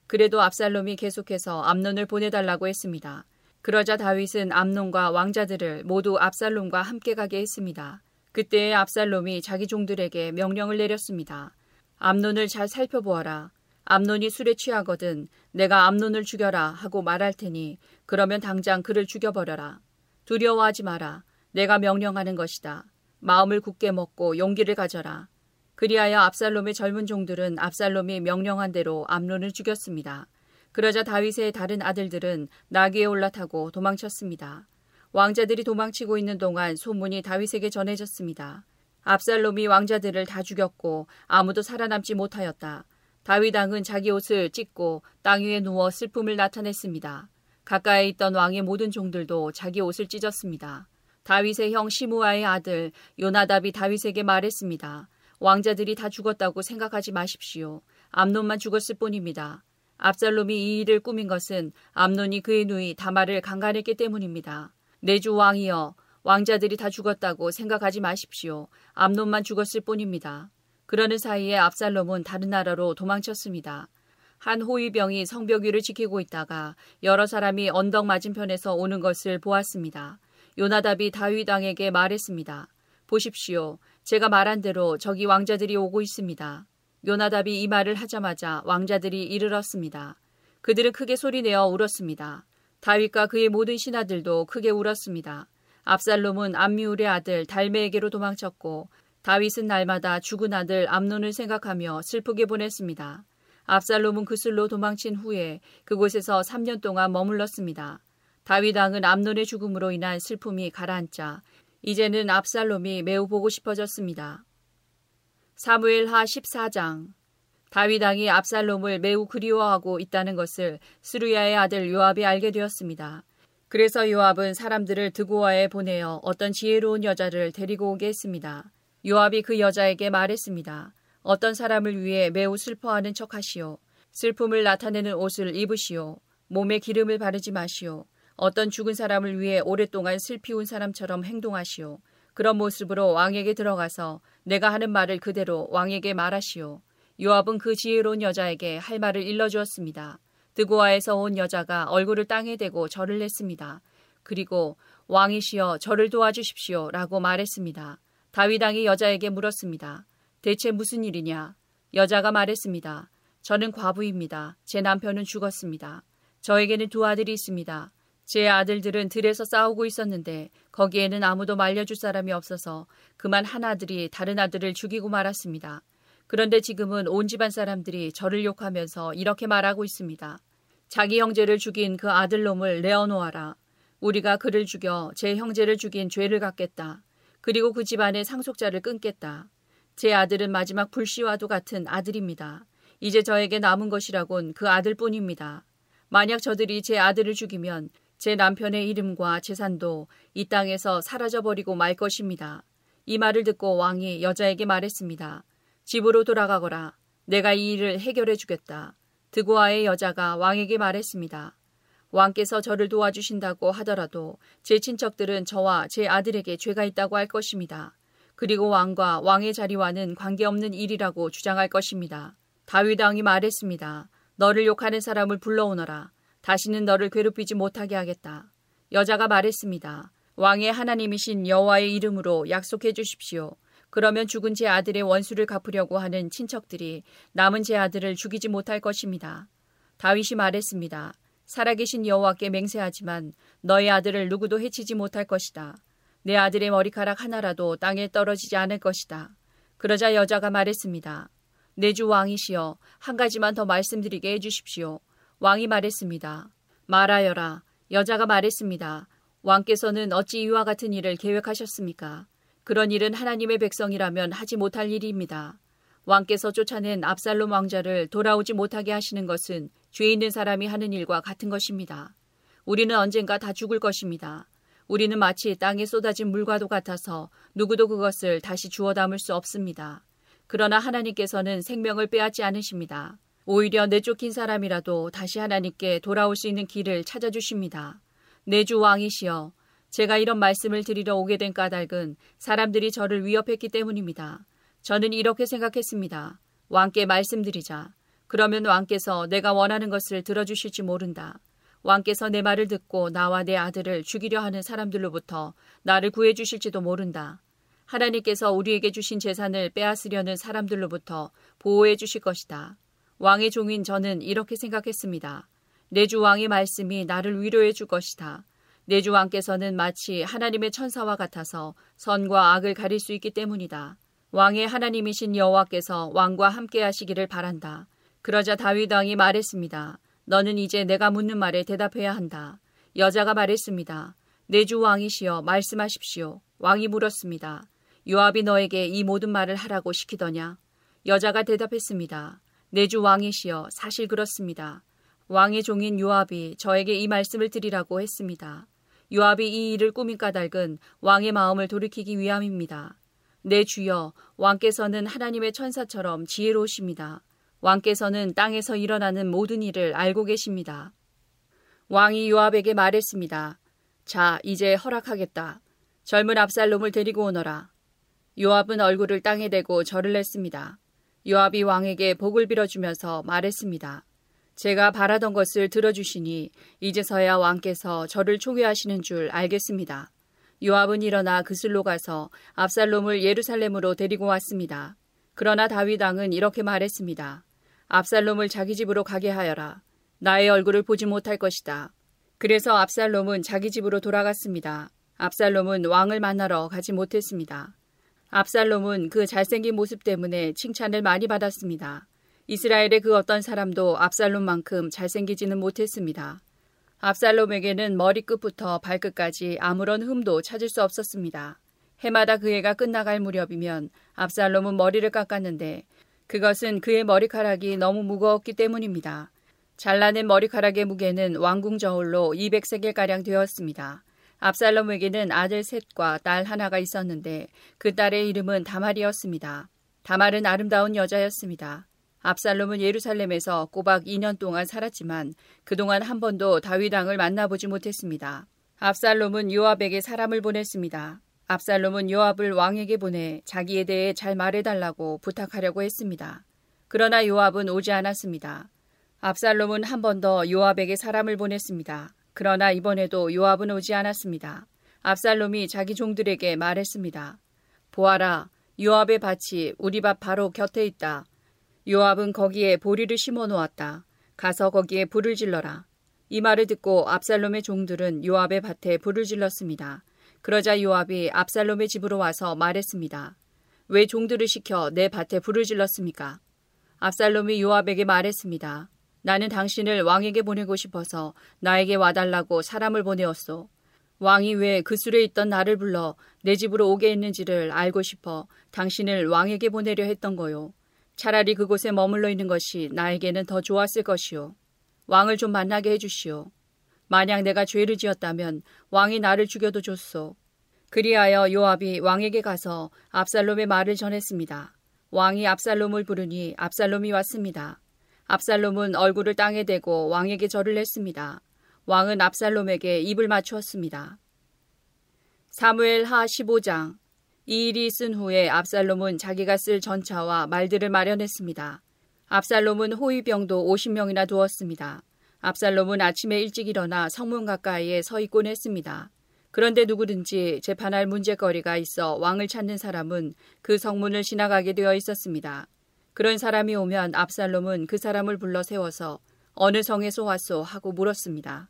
그래도 압살롬이 계속해서 암논을 보내달라고 했습니다. 그러자 다윗은 암논과 왕자들을 모두 압살롬과 함께 가게 했습니다. 그때의 압살롬이 자기 종들에게 명령을 내렸습니다. 암논을 잘 살펴보아라. 암논이 술에 취하거든 내가 암논을 죽여라 하고 말할 테니 그러면 당장 그를 죽여버려라. 두려워하지 마라. 내가 명령하는 것이다. 마음을 굳게 먹고 용기를 가져라. 그리하여 압살롬의 젊은 종들은 압살롬이 명령한 대로 암논을 죽였습니다. 그러자 다윗의 다른 아들들은 나귀에 올라타고 도망쳤습니다. 왕자들이 도망치고 있는 동안 소문이 다윗에게 전해졌습니다. 압살롬이 왕자들을 다 죽였고 아무도 살아남지 못하였다. 다윗 왕은 자기 옷을 찢고 땅 위에 누워 슬픔을 나타냈습니다. 가까이 있던 왕의 모든 종들도 자기 옷을 찢었습니다. 다윗의 형 시므아의 아들 요나답이 다윗에게 말했습니다. 왕자들이 다 죽었다고 생각하지 마십시오. 암논만 죽었을 뿐입니다. 압살롬이 이 일을 꾸민 것은 암논이 그의 누이 다말을 강간했기 때문입니다. 내 주 왕이여, 왕자들이 다 죽었다고 생각하지 마십시오. 암논만 죽었을 뿐입니다. 그러는 사이에 압살롬은 다른 나라로 도망쳤습니다. 한 호위병이 성벽 위를 지키고 있다가 여러 사람이 언덕 맞은편에서 오는 것을 보았습니다. 요나답이 다윗 왕에게 말했습니다. 보십시오. 제가 말한 대로 저기 왕자들이 오고 있습니다. 요나답이 이 말을 하자마자 왕자들이 이르렀습니다. 그들은 크게 소리내어 울었습니다. 다윗과 그의 모든 신하들도 크게 울었습니다. 압살롬은 암미울의 아들 달메에게로 도망쳤고 다윗은 날마다 죽은 아들 암논을 생각하며 슬프게 보냈습니다. 압살롬은 그술로 도망친 후에 그곳에서 삼 년 동안 머물렀습니다. 다윗 왕은 암논의 죽음으로 인한 슬픔이 가라앉자 이제는 압살롬이 매우 보고 싶어졌습니다. 사무엘하 십사 장. 다윗 왕이 압살롬을 매우 그리워하고 있다는 것을 스루야의 아들 요압이 알게 되었습니다. 그래서 요압은 사람들을 드고아에 보내어 어떤 지혜로운 여자를 데리고 오게 했습니다. 요압이 그 여자에게 말했습니다. 어떤 사람을 위해 매우 슬퍼하는 척하시오. 슬픔을 나타내는 옷을 입으시오. 몸에 기름을 바르지 마시오. 어떤 죽은 사람을 위해 오랫동안 슬피 운 사람처럼 행동하시오. 그런 모습으로 왕에게 들어가서 내가 하는 말을 그대로 왕에게 말하시오. 요압은 그 지혜로운 여자에게 할 말을 일러주었습니다. 드고아에서 온 여자가 얼굴을 땅에 대고 절을 했습니다. 그리고 왕이시여 저를 도와주십시오 라고 말했습니다. 다윗 왕이 여자에게 물었습니다. 대체 무슨 일이냐? 여자가 말했습니다. 저는 과부입니다. 제 남편은 죽었습니다. 저에게는 두 아들이 있습니다. 제 아들들은 들에서 싸우고 있었는데 거기에는 아무도 말려줄 사람이 없어서 그만 한 아들이 다른 아들을 죽이고 말았습니다. 그런데 지금은 온 집안 사람들이 저를 욕하면서 이렇게 말하고 있습니다. 자기 형제를 죽인 그 아들놈을 내어놓아라. 우리가 그를 죽여 제 형제를 죽인 죄를 갚겠다. 그리고 그 집안의 상속자를 끊겠다. 제 아들은 마지막 불씨와도 같은 아들입니다. 이제 저에게 남은 것이라곤 그 아들뿐입니다. 만약 저들이 제 아들을 죽이면 제 남편의 이름과 재산도 이 땅에서 사라져버리고 말 것입니다. 이 말을 듣고 왕이 여자에게 말했습니다. 집으로 돌아가거라. 내가 이 일을 해결해 주겠다. 드고아의 여자가 왕에게 말했습니다. 왕께서 저를 도와주신다고 하더라도 제 친척들은 저와 제 아들에게 죄가 있다고 할 것입니다. 그리고 왕과 왕의 자리와는 관계없는 일이라고 주장할 것입니다. 다윗 왕이 말했습니다. 너를 욕하는 사람을 불러오너라. 다시는 너를 괴롭히지 못하게 하겠다. 여자가 말했습니다. 왕의 하나님이신 여호와의 이름으로 약속해 주십시오. 그러면 죽은 제 아들의 원수를 갚으려고 하는 친척들이 남은 제 아들을 죽이지 못할 것입니다. 다윗이 말했습니다. 살아계신 여호와께 맹세하지만 너의 아들을 누구도 해치지 못할 것이다. 내 아들의 머리카락 하나라도 땅에 떨어지지 않을 것이다. 그러자 여자가 말했습니다. 내 주 왕이시여 한 가지만 더 말씀드리게 해주십시오. 왕이 말했습니다. 말하여라. 여자가 말했습니다. 왕께서는 어찌 이와 같은 일을 계획하셨습니까? 그런 일은 하나님의 백성이라면 하지 못할 일입니다. 왕께서 쫓아낸 압살롬 왕자를 돌아오지 못하게 하시는 것은 죄 있는 사람이 하는 일과 같은 것입니다. 우리는 언젠가 다 죽을 것입니다. 우리는 마치 땅에 쏟아진 물과도 같아서 누구도 그것을 다시 주워 담을 수 없습니다. 그러나 하나님께서는 생명을 빼앗지 않으십니다. 오히려 내쫓긴 사람이라도 다시 하나님께 돌아올 수 있는 길을 찾아주십니다. 내 주 왕이시여, 제가 이런 말씀을 드리러 오게 된 까닭은 사람들이 저를 위협했기 때문입니다. 저는 이렇게 생각했습니다. 왕께 말씀드리자. 그러면 왕께서 내가 원하는 것을 들어주실지 모른다. 왕께서 내 말을 듣고 나와 내 아들을 죽이려 하는 사람들로부터 나를 구해주실지도 모른다. 하나님께서 우리에게 주신 재산을 빼앗으려는 사람들로부터 보호해 주실 것이다. 왕의 종인 저는 이렇게 생각했습니다. 내 주 왕의 말씀이 나를 위로해 줄 것이다. 내 주 왕께서는 마치 하나님의 천사와 같아서 선과 악을 가릴 수 있기 때문이다. 왕의 하나님이신 여호와께서 왕과 함께 하시기를 바란다. 그러자 다윗 왕이 말했습니다. 너는 이제 내가 묻는 말에 대답해야 한다. 여자가 말했습니다. 내 주 왕이시여 말씀하십시오. 왕이 물었습니다. 요압이 너에게 이 모든 말을 하라고 시키더냐? 여자가 대답했습니다. 내 주 왕이시여 사실 그렇습니다. 왕의 종인 요압이 저에게 이 말씀을 드리라고 했습니다. 요압이 이 일을 꾸민 까닭은 왕의 마음을 돌이키기 위함입니다. 내 주여, 왕께서는 하나님의 천사처럼 지혜로우십니다. 왕께서는 땅에서 일어나는 모든 일을 알고 계십니다. 왕이 요압에게 말했습니다. 자, 이제 허락하겠다. 젊은 압살롬을 데리고 오너라. 요압은 얼굴을 땅에 대고 절을 했습니다. 요압이 왕에게 복을 빌어주면서 말했습니다. 제가 바라던 것을 들어주시니 이제서야 왕께서 저를 초계하시는 줄 알겠습니다. 요압은 일어나 그슬로 가서 압살롬을 예루살렘으로 데리고 왔습니다. 그러나 다윗 왕은 이렇게 말했습니다. 압살롬을 자기 집으로 가게 하여라. 나의 얼굴을 보지 못할 것이다. 그래서 압살롬은 자기 집으로 돌아갔습니다. 압살롬은 왕을 만나러 가지 못했습니다. 압살롬은 그 잘생긴 모습 때문에 칭찬을 많이 받았습니다. 이스라엘의 그 어떤 사람도 압살롬만큼 잘생기지는 못했습니다. 압살롬에게는 머리끝부터 발끝까지 아무런 흠도 찾을 수 없었습니다. 해마다 그 해가 끝나갈 무렵이면 압살롬은 머리를 깎았는데 그것은 그의 머리카락이 너무 무거웠기 때문입니다. 잘라낸 머리카락의 무게는 왕궁 저울로 이백 세겔가량 되었습니다. 압살롬에게는 아들 셋과 딸 하나가 있었는데 그 딸의 이름은 다말이었습니다. 다말은 아름다운 여자였습니다. 압살롬은 예루살렘에서 꼬박 이 년 동안 살았지만 그동안 한 번도 다윗 왕을 만나보지 못했습니다. 압살롬은 요압에게 사람을 보냈습니다. 압살롬은 요압을 왕에게 보내 자기에 대해 잘 말해달라고 부탁하려고 했습니다. 그러나 요압은 오지 않았습니다. 압살롬은 한 번 더 요압에게 사람을 보냈습니다. 그러나 이번에도 요압은 오지 않았습니다. 압살롬이 자기 종들에게 말했습니다. 보아라, 요압의 밭이 우리 밭 바로 곁에 있다. 요압은 거기에 보리를 심어 놓았다. 가서 거기에 불을 질러라. 이 말을 듣고 압살롬의 종들은 요압의 밭에 불을 질렀습니다. 그러자 요압이 압살롬의 집으로 와서 말했습니다. 왜 종들을 시켜 내 밭에 불을 질렀습니까? 압살롬이 요압에게 말했습니다. 나는 당신을 왕에게 보내고 싶어서 나에게 와달라고 사람을 보내었소. 왕이 왜 그술에 있던 나를 불러 내 집으로 오게 했는지를 알고 싶어 당신을 왕에게 보내려 했던 거요. 차라리 그곳에 머물러 있는 것이 나에게는 더 좋았을 것이요. 왕을 좀 만나게 해주시오. 만약 내가 죄를 지었다면 왕이 나를 죽여도 좋소. 그리하여 요압이 왕에게 가서 압살롬의 말을 전했습니다. 왕이 압살롬을 부르니 압살롬이 왔습니다. 압살롬은 얼굴을 땅에 대고 왕에게 절을 했습니다. 왕은 압살롬에게 입을 맞추었습니다. 사무엘 하 십오 장. 이 일이 있은 후에 압살롬은 자기가 쓸 전차와 말들을 마련했습니다. 압살롬은 호위병도 오십 명이나 두었습니다. 압살롬은 아침에 일찍 일어나 성문 가까이에 서 있곤 했습니다. 그런데 누구든지 재판할 문제거리가 있어 왕을 찾는 사람은 그 성문을 지나가게 되어 있었습니다. 그런 사람이 오면 압살롬은 그 사람을 불러 세워서 어느 성에서 왔소 하고 물었습니다.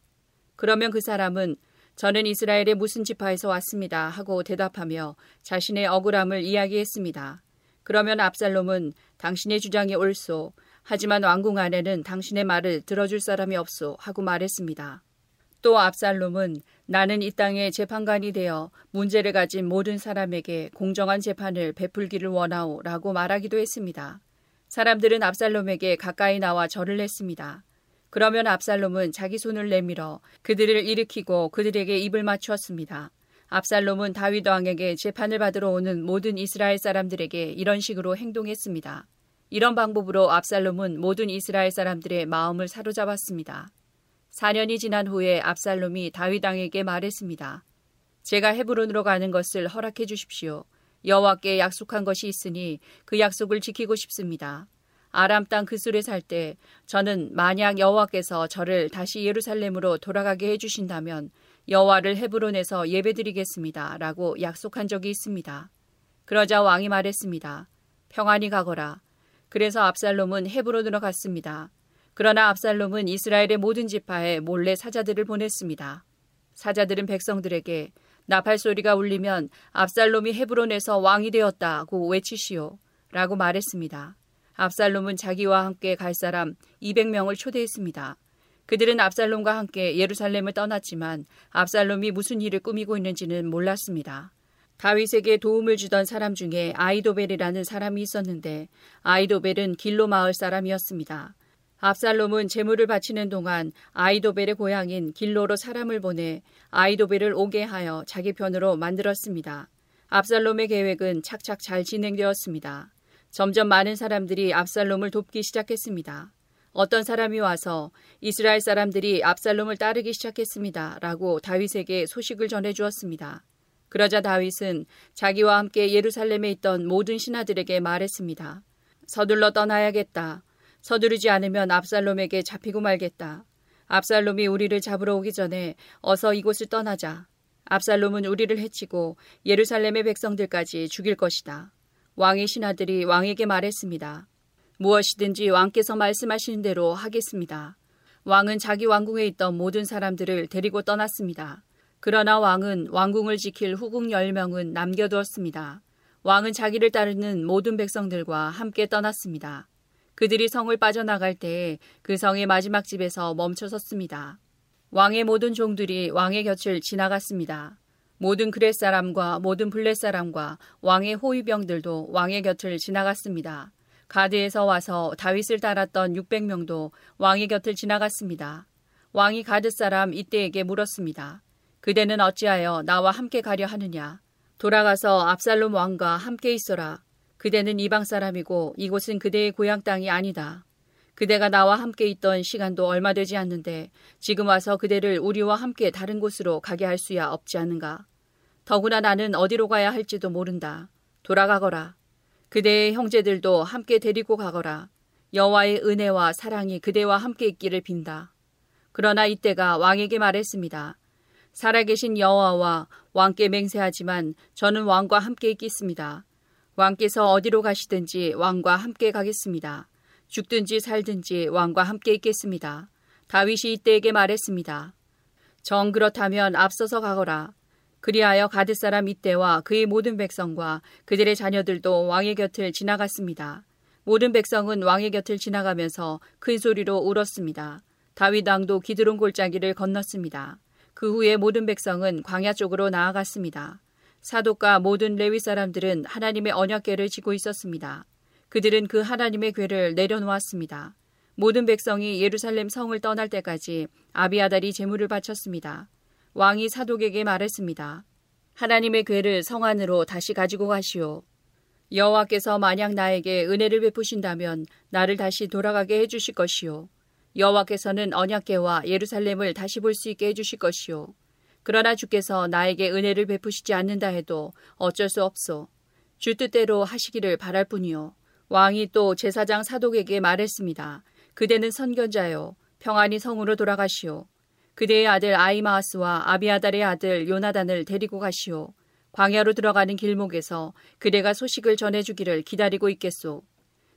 그러면 그 사람은 저는 이스라엘의 무슨 지파에서 왔습니다 하고 대답하며 자신의 억울함을 이야기했습니다. 그러면 압살롬은 당신의 주장이 옳소. 하지만 왕궁 안에는 당신의 말을 들어줄 사람이 없소 하고 말했습니다. 또 압살롬은 나는 이 땅의 재판관이 되어 문제를 가진 모든 사람에게 공정한 재판을 베풀기를 원하오 라고 말하기도 했습니다. 사람들은 압살롬에게 가까이 나와 절을 했습니다. 그러면 압살롬은 자기 손을 내밀어 그들을 일으키고 그들에게 입을 맞추었습니다. 압살롬은 다윗 왕에게 재판을 받으러 오는 모든 이스라엘 사람들에게 이런 식으로 행동했습니다. 이런 방법으로 압살롬은 모든 이스라엘 사람들의 마음을 사로잡았습니다. 사 년이 지난 후에 압살롬이 다윗 왕에게 말했습니다. 제가 헤브론으로 가는 것을 허락해 주십시오. 여호와께 약속한 것이 있으니 그 약속을 지키고 싶습니다. 아람 땅 그술에 살 때 저는 만약 여호와께서 저를 다시 예루살렘으로 돌아가게 해주신다면 여호와를 헤브론에서 예배드리겠습니다. 라고 약속한 적이 있습니다. 그러자 왕이 말했습니다. 평안히 가거라. 그래서 압살롬은 헤브론으로 갔습니다. 그러나 압살롬은 이스라엘의 모든 지파에 몰래 사자들을 보냈습니다. 사자들은 백성들에게 나팔 소리가 울리면 압살롬이 헤브론에서 왕이 되었다고 외치시오 라고 말했습니다. 압살롬은 자기와 함께 갈 사람 이백 명을 초대했습니다. 그들은 압살롬과 함께 예루살렘을 떠났지만 압살롬이 무슨 일을 꾸미고 있는지는 몰랐습니다. 다윗에게 도움을 주던 사람 중에 아이도벨이라는 사람이 있었는데 아이도벨은 길로 마을 사람이었습니다. 압살롬은 제물을 바치는 동안 아이도벨의 고향인 길로로 사람을 보내 아이도벨을 오게 하여 자기 편으로 만들었습니다. 압살롬의 계획은 착착 잘 진행되었습니다. 점점 많은 사람들이 압살롬을 돕기 시작했습니다. 어떤 사람이 와서 이스라엘 사람들이 압살롬을 따르기 시작했습니다. 라고 다윗에게 소식을 전해주었습니다. 그러자 다윗은 자기와 함께 예루살렘에 있던 모든 신하들에게 말했습니다. 서둘러 떠나야겠다. 서두르지 않으면 압살롬에게 잡히고 말겠다. 압살롬이 우리를 잡으러 오기 전에 어서 이곳을 떠나자. 압살롬은 우리를 해치고 예루살렘의 백성들까지 죽일 것이다. 왕의 신하들이 왕에게 말했습니다. 무엇이든지 왕께서 말씀하시는 대로 하겠습니다. 왕은 자기 왕궁에 있던 모든 사람들을 데리고 떠났습니다. 그러나 왕은 왕궁을 지킬 후궁 열 명은 남겨두었습니다. 왕은 자기를 따르는 모든 백성들과 함께 떠났습니다. 그들이 성을 빠져나갈 때에 그 성의 마지막 집에서 멈춰섰습니다. 왕의 모든 종들이 왕의 곁을 지나갔습니다. 모든 그렛 사람과 모든 블렛 사람과 왕의 호위병들도 왕의 곁을 지나갔습니다. 가드에서 와서 다윗을 따랐던 육백 명도 왕의 곁을 지나갔습니다. 왕이 가드 사람 이때에게 물었습니다. 그대는 어찌하여 나와 함께 가려 하느냐? 돌아가서 압살롬 왕과 함께 있어라. 그대는 이방 사람이고 이곳은 그대의 고향 땅이 아니다. 그대가 나와 함께 있던 시간도 얼마 되지 않는데 지금 와서 그대를 우리와 함께 다른 곳으로 가게 할 수야 없지 않은가. 더구나 나는 어디로 가야 할지도 모른다. 돌아가거라. 그대의 형제들도 함께 데리고 가거라. 여호와의 은혜와 사랑이 그대와 함께 있기를 빈다. 그러나 이때가 왕에게 말했습니다. 살아계신 여호와와 왕께 맹세하지만 저는 왕과 함께 있겠습니다. 왕께서 어디로 가시든지 왕과 함께 가겠습니다. 죽든지 살든지 왕과 함께 있겠습니다. 다윗이 이때에게 말했습니다. 정 그렇다면 앞서서 가거라. 그리하여 가드 사람 이때와 그의 모든 백성과 그들의 자녀들도 왕의 곁을 지나갔습니다. 모든 백성은 왕의 곁을 지나가면서 큰 소리로 울었습니다. 다윗 왕도 기드론 골짜기를 건넜습니다. 그 후에 모든 백성은 광야 쪽으로 나아갔습니다. 사독과 모든 레위 사람들은 하나님의 언약궤를 지고 있었습니다. 그들은 그 하나님의 궤를 내려놓았습니다. 모든 백성이 예루살렘 성을 떠날 때까지 아비아달이 제물을 바쳤습니다. 왕이 사독에게 말했습니다. 하나님의 궤를 성 안으로 다시 가지고 가시오. 여호와께서 만약 나에게 은혜를 베푸신다면 나를 다시 돌아가게 해주실 것이오. 여호와께서는 언약궤와 예루살렘을 다시 볼 수 있게 해주실 것이오. 그러나 주께서 나에게 은혜를 베푸시지 않는다 해도 어쩔 수 없소. 주 뜻대로 하시기를 바랄 뿐이오. 왕이 또 제사장 사독에게 말했습니다. 그대는 선견자요. 평안히 성으로 돌아가시오. 그대의 아들 아히마아스와 아비아달의 아들 요나단을 데리고 가시오. 광야로 들어가는 길목에서 그대가 소식을 전해주기를 기다리고 있겠소.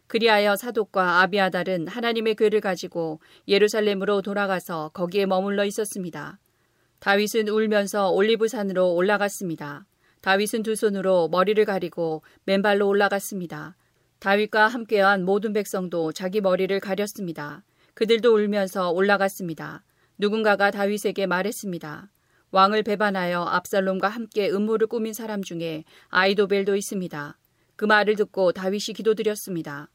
그리하여 사독과 아비아달은 하나님의 궤를 가지고 예루살렘으로 돌아가서 거기에 머물러 있었습니다. 다윗은 울면서 올리브산으로 올라갔습니다. 다윗은 두 손으로 머리를 가리고 맨발로 올라갔습니다. 다윗과 함께한 모든 백성도 자기 머리를 가렸습니다. 그들도 울면서 올라갔습니다. 누군가가 다윗에게 말했습니다. 왕을 배반하여 압살롬과 함께 음모를 꾸민 사람 중에 아이도벨도 있습니다. 그 말을 듣고 다윗이 기도드렸습니다.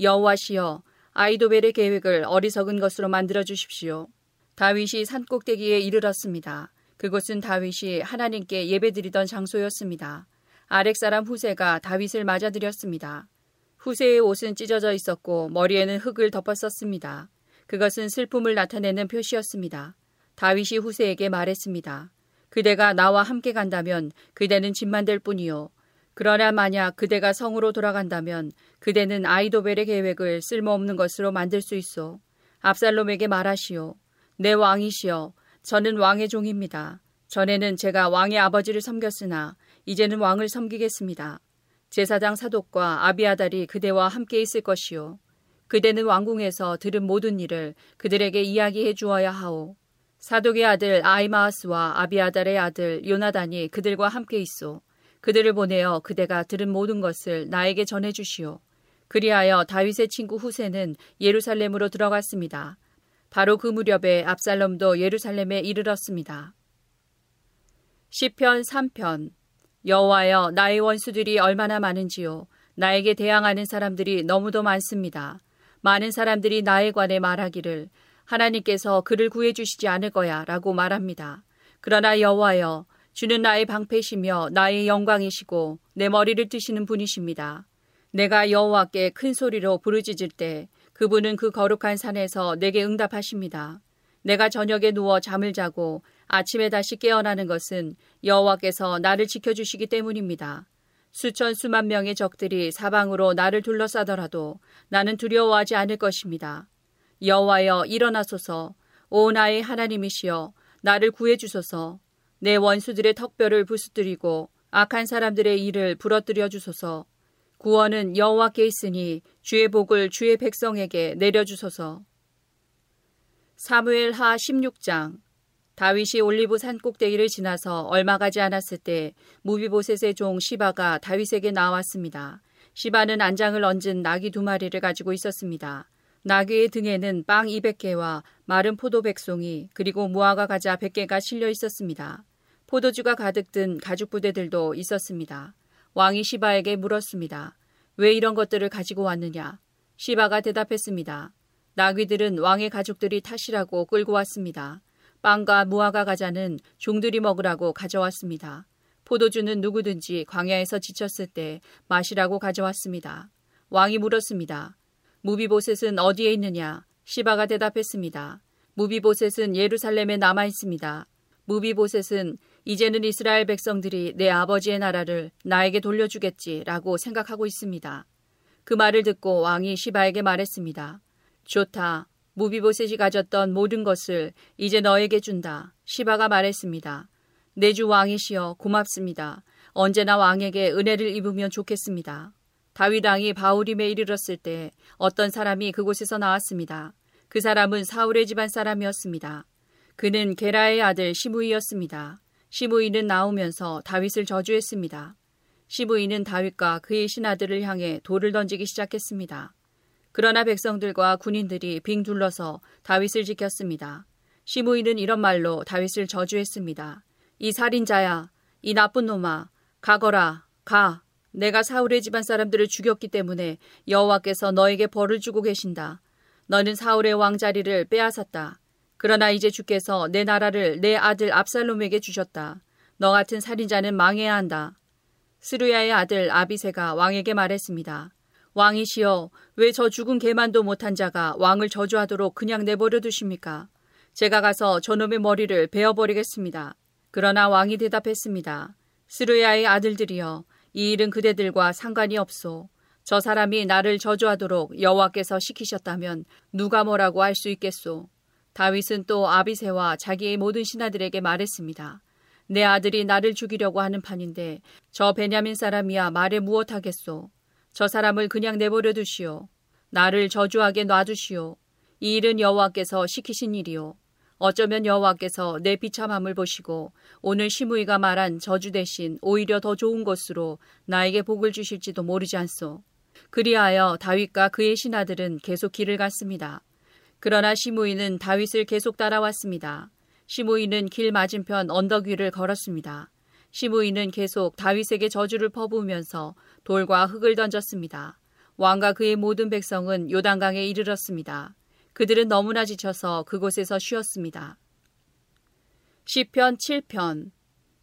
여호와시여, 아이도벨의 계획을 어리석은 것으로 만들어 주십시오. 다윗이 산 꼭대기에 이르렀습니다. 그곳은 다윗이 하나님께 예배드리던 장소였습니다. 아렉 사람 후세가 다윗을 맞아들였습니다. 후세의 옷은 찢어져 있었고 머리에는 흙을 덮었었습니다. 그것은 슬픔을 나타내는 표시였습니다. 다윗이 후세에게 말했습니다. 그대가 나와 함께 간다면 그대는 짐만 될 뿐이요. 그러나 만약 그대가 성으로 돌아간다면 그대는 아이도벨의 계획을 쓸모없는 것으로 만들 수 있소. 압살롬에게 말하시오. 내 왕이시여, 저는 왕의 종입니다. 전에는 제가 왕의 아버지를 섬겼으나 이제는 왕을 섬기겠습니다. 제사장 사독과 아비아달이 그대와 함께 있을 것이요. 그대는 왕궁에서 들은 모든 일을 그들에게 이야기해 주어야 하오. 사독의 아들 아히마아스와 아비아달의 아들 요나단이 그들과 함께 있소. 그들을 보내어 그대가 들은 모든 것을 나에게 전해주시오. 그리하여 다윗의 친구 후세는 예루살렘으로 들어갔습니다. 바로 그 무렵에 압살롬도 예루살렘에 이르렀습니다. 시편 삼 편. 여호와여, 나의 원수들이 얼마나 많은지요. 나에게 대항하는 사람들이 너무도 많습니다. 많은 사람들이 나에 관해 말하기를 하나님께서 그를 구해주시지 않을 거야 라고 말합니다. 그러나 여호와여, 주는 나의 방패시며 나의 영광이시고 내 머리를 뜨시는 분이십니다. 내가 여호와께 큰 소리로 부르짖을 때 그분은 그 거룩한 산에서 내게 응답하십니다. 내가 저녁에 누워 잠을 자고 아침에 다시 깨어나는 것은 여호와께서 나를 지켜주시기 때문입니다. 수천 수만 명의 적들이 사방으로 나를 둘러싸더라도 나는 두려워하지 않을 것입니다. 여호와여, 일어나소서. 오 나의 하나님이시여, 나를 구해주소서. 내 원수들의 턱뼈를 부수뜨리고 악한 사람들의 일을 부러뜨려 주소서. 구원은 여호와께 있으니 주의 복을 주의 백성에게 내려주소서. 사무엘 하 십육 장. 다윗이 올리브 산 꼭대기를 지나서 얼마 가지 않았을 때 무비보셋의 종 시바가 다윗에게 나왔습니다. 시바는 안장을 얹은 나귀 두 마리를 가지고 있었습니다. 나귀의 등에는 빵 이백 개와 마른 포도 백 송이 그리고 무화과 과자 백 개가 실려 있었습니다. 포도주가 가득 든 가죽 부대들도 있었습니다. 왕이 시바에게 물었습니다. 왜 이런 것들을 가지고 왔느냐? 시바가 대답했습니다. 나귀들은 왕의 가족들이 탓이라고 끌고 왔습니다. 빵과 무화과 과자는 종들이 먹으라고 가져왔습니다. 포도주는 누구든지 광야에서 지쳤을 때 마시라고 가져왔습니다. 왕이 물었습니다. 무비보셋은 어디에 있느냐? 시바가 대답했습니다. 무비보셋은 예루살렘에 남아 있습니다. 무비보셋은 이제는 이스라엘 백성들이 내 아버지의 나라를 나에게 돌려주겠지라고 생각하고 있습니다. 그 말을 듣고 왕이 시바에게 말했습니다. 좋다. 무비보셋이 가졌던 모든 것을 이제 너에게 준다. 시바가 말했습니다. 내 주 왕이시여 고맙습니다. 언제나 왕에게 은혜를 입으면 좋겠습니다. 다윗 왕이 바울임에 이르렀을 때 어떤 사람이 그곳에서 나왔습니다. 그 사람은 사울의 집안 사람이었습니다. 그는 게라의 아들 시므이였습니다. 시므이는 나오면서 다윗을 저주했습니다. 시므이는 다윗과 그의 신하들을 향해 돌을 던지기 시작했습니다. 그러나 백성들과 군인들이 빙 둘러서 다윗을 지켰습니다. 시므이는 이런 말로 다윗을 저주했습니다. 이 살인자야, 이 나쁜 놈아, 가거라, 가. 내가 사울의 집안 사람들을 죽였기 때문에 여호와께서 너에게 벌을 주고 계신다. 너는 사울의 왕자리를 빼앗았다. 그러나 이제 주께서 내 나라를 내 아들 압살롬에게 주셨다. 너 같은 살인자는 망해야 한다. 스루야의 아들 아비새가 왕에게 말했습니다. 왕이시여, 왜 저 죽은 개만도 못한 자가 왕을 저주하도록 그냥 내버려 두십니까? 제가 가서 저놈의 머리를 베어버리겠습니다. 그러나 왕이 대답했습니다. 스루야의 아들들이여, 이 일은 그대들과 상관이 없소. 저 사람이 나를 저주하도록 여호와께서 시키셨다면 누가 뭐라고 할 수 있겠소? 다윗은 또 아비새와 자기의 모든 신하들에게 말했습니다. 내 아들이 나를 죽이려고 하는 판인데 저 베냐민 사람이야 말해 무엇하겠소. 저 사람을 그냥 내버려 두시오. 나를 저주하게 놔두시오. 이 일은 여호와께서 시키신 일이오. 어쩌면 여호와께서 내 비참함을 보시고 오늘 시므이가 말한 저주 대신 오히려 더 좋은 것으로 나에게 복을 주실지도 모르지 않소. 그리하여 다윗과 그의 신하들은 계속 길을 갔습니다. 그러나 시므이는 다윗을 계속 따라왔습니다. 시므이는 길 맞은편 언덕 위를 걸었습니다. 시므이는 계속 다윗에게 저주를 퍼부으면서 돌과 흙을 던졌습니다. 왕과 그의 모든 백성은 요단강에 이르렀습니다. 그들은 너무나 지쳐서 그곳에서 쉬었습니다. 시편 칠 편.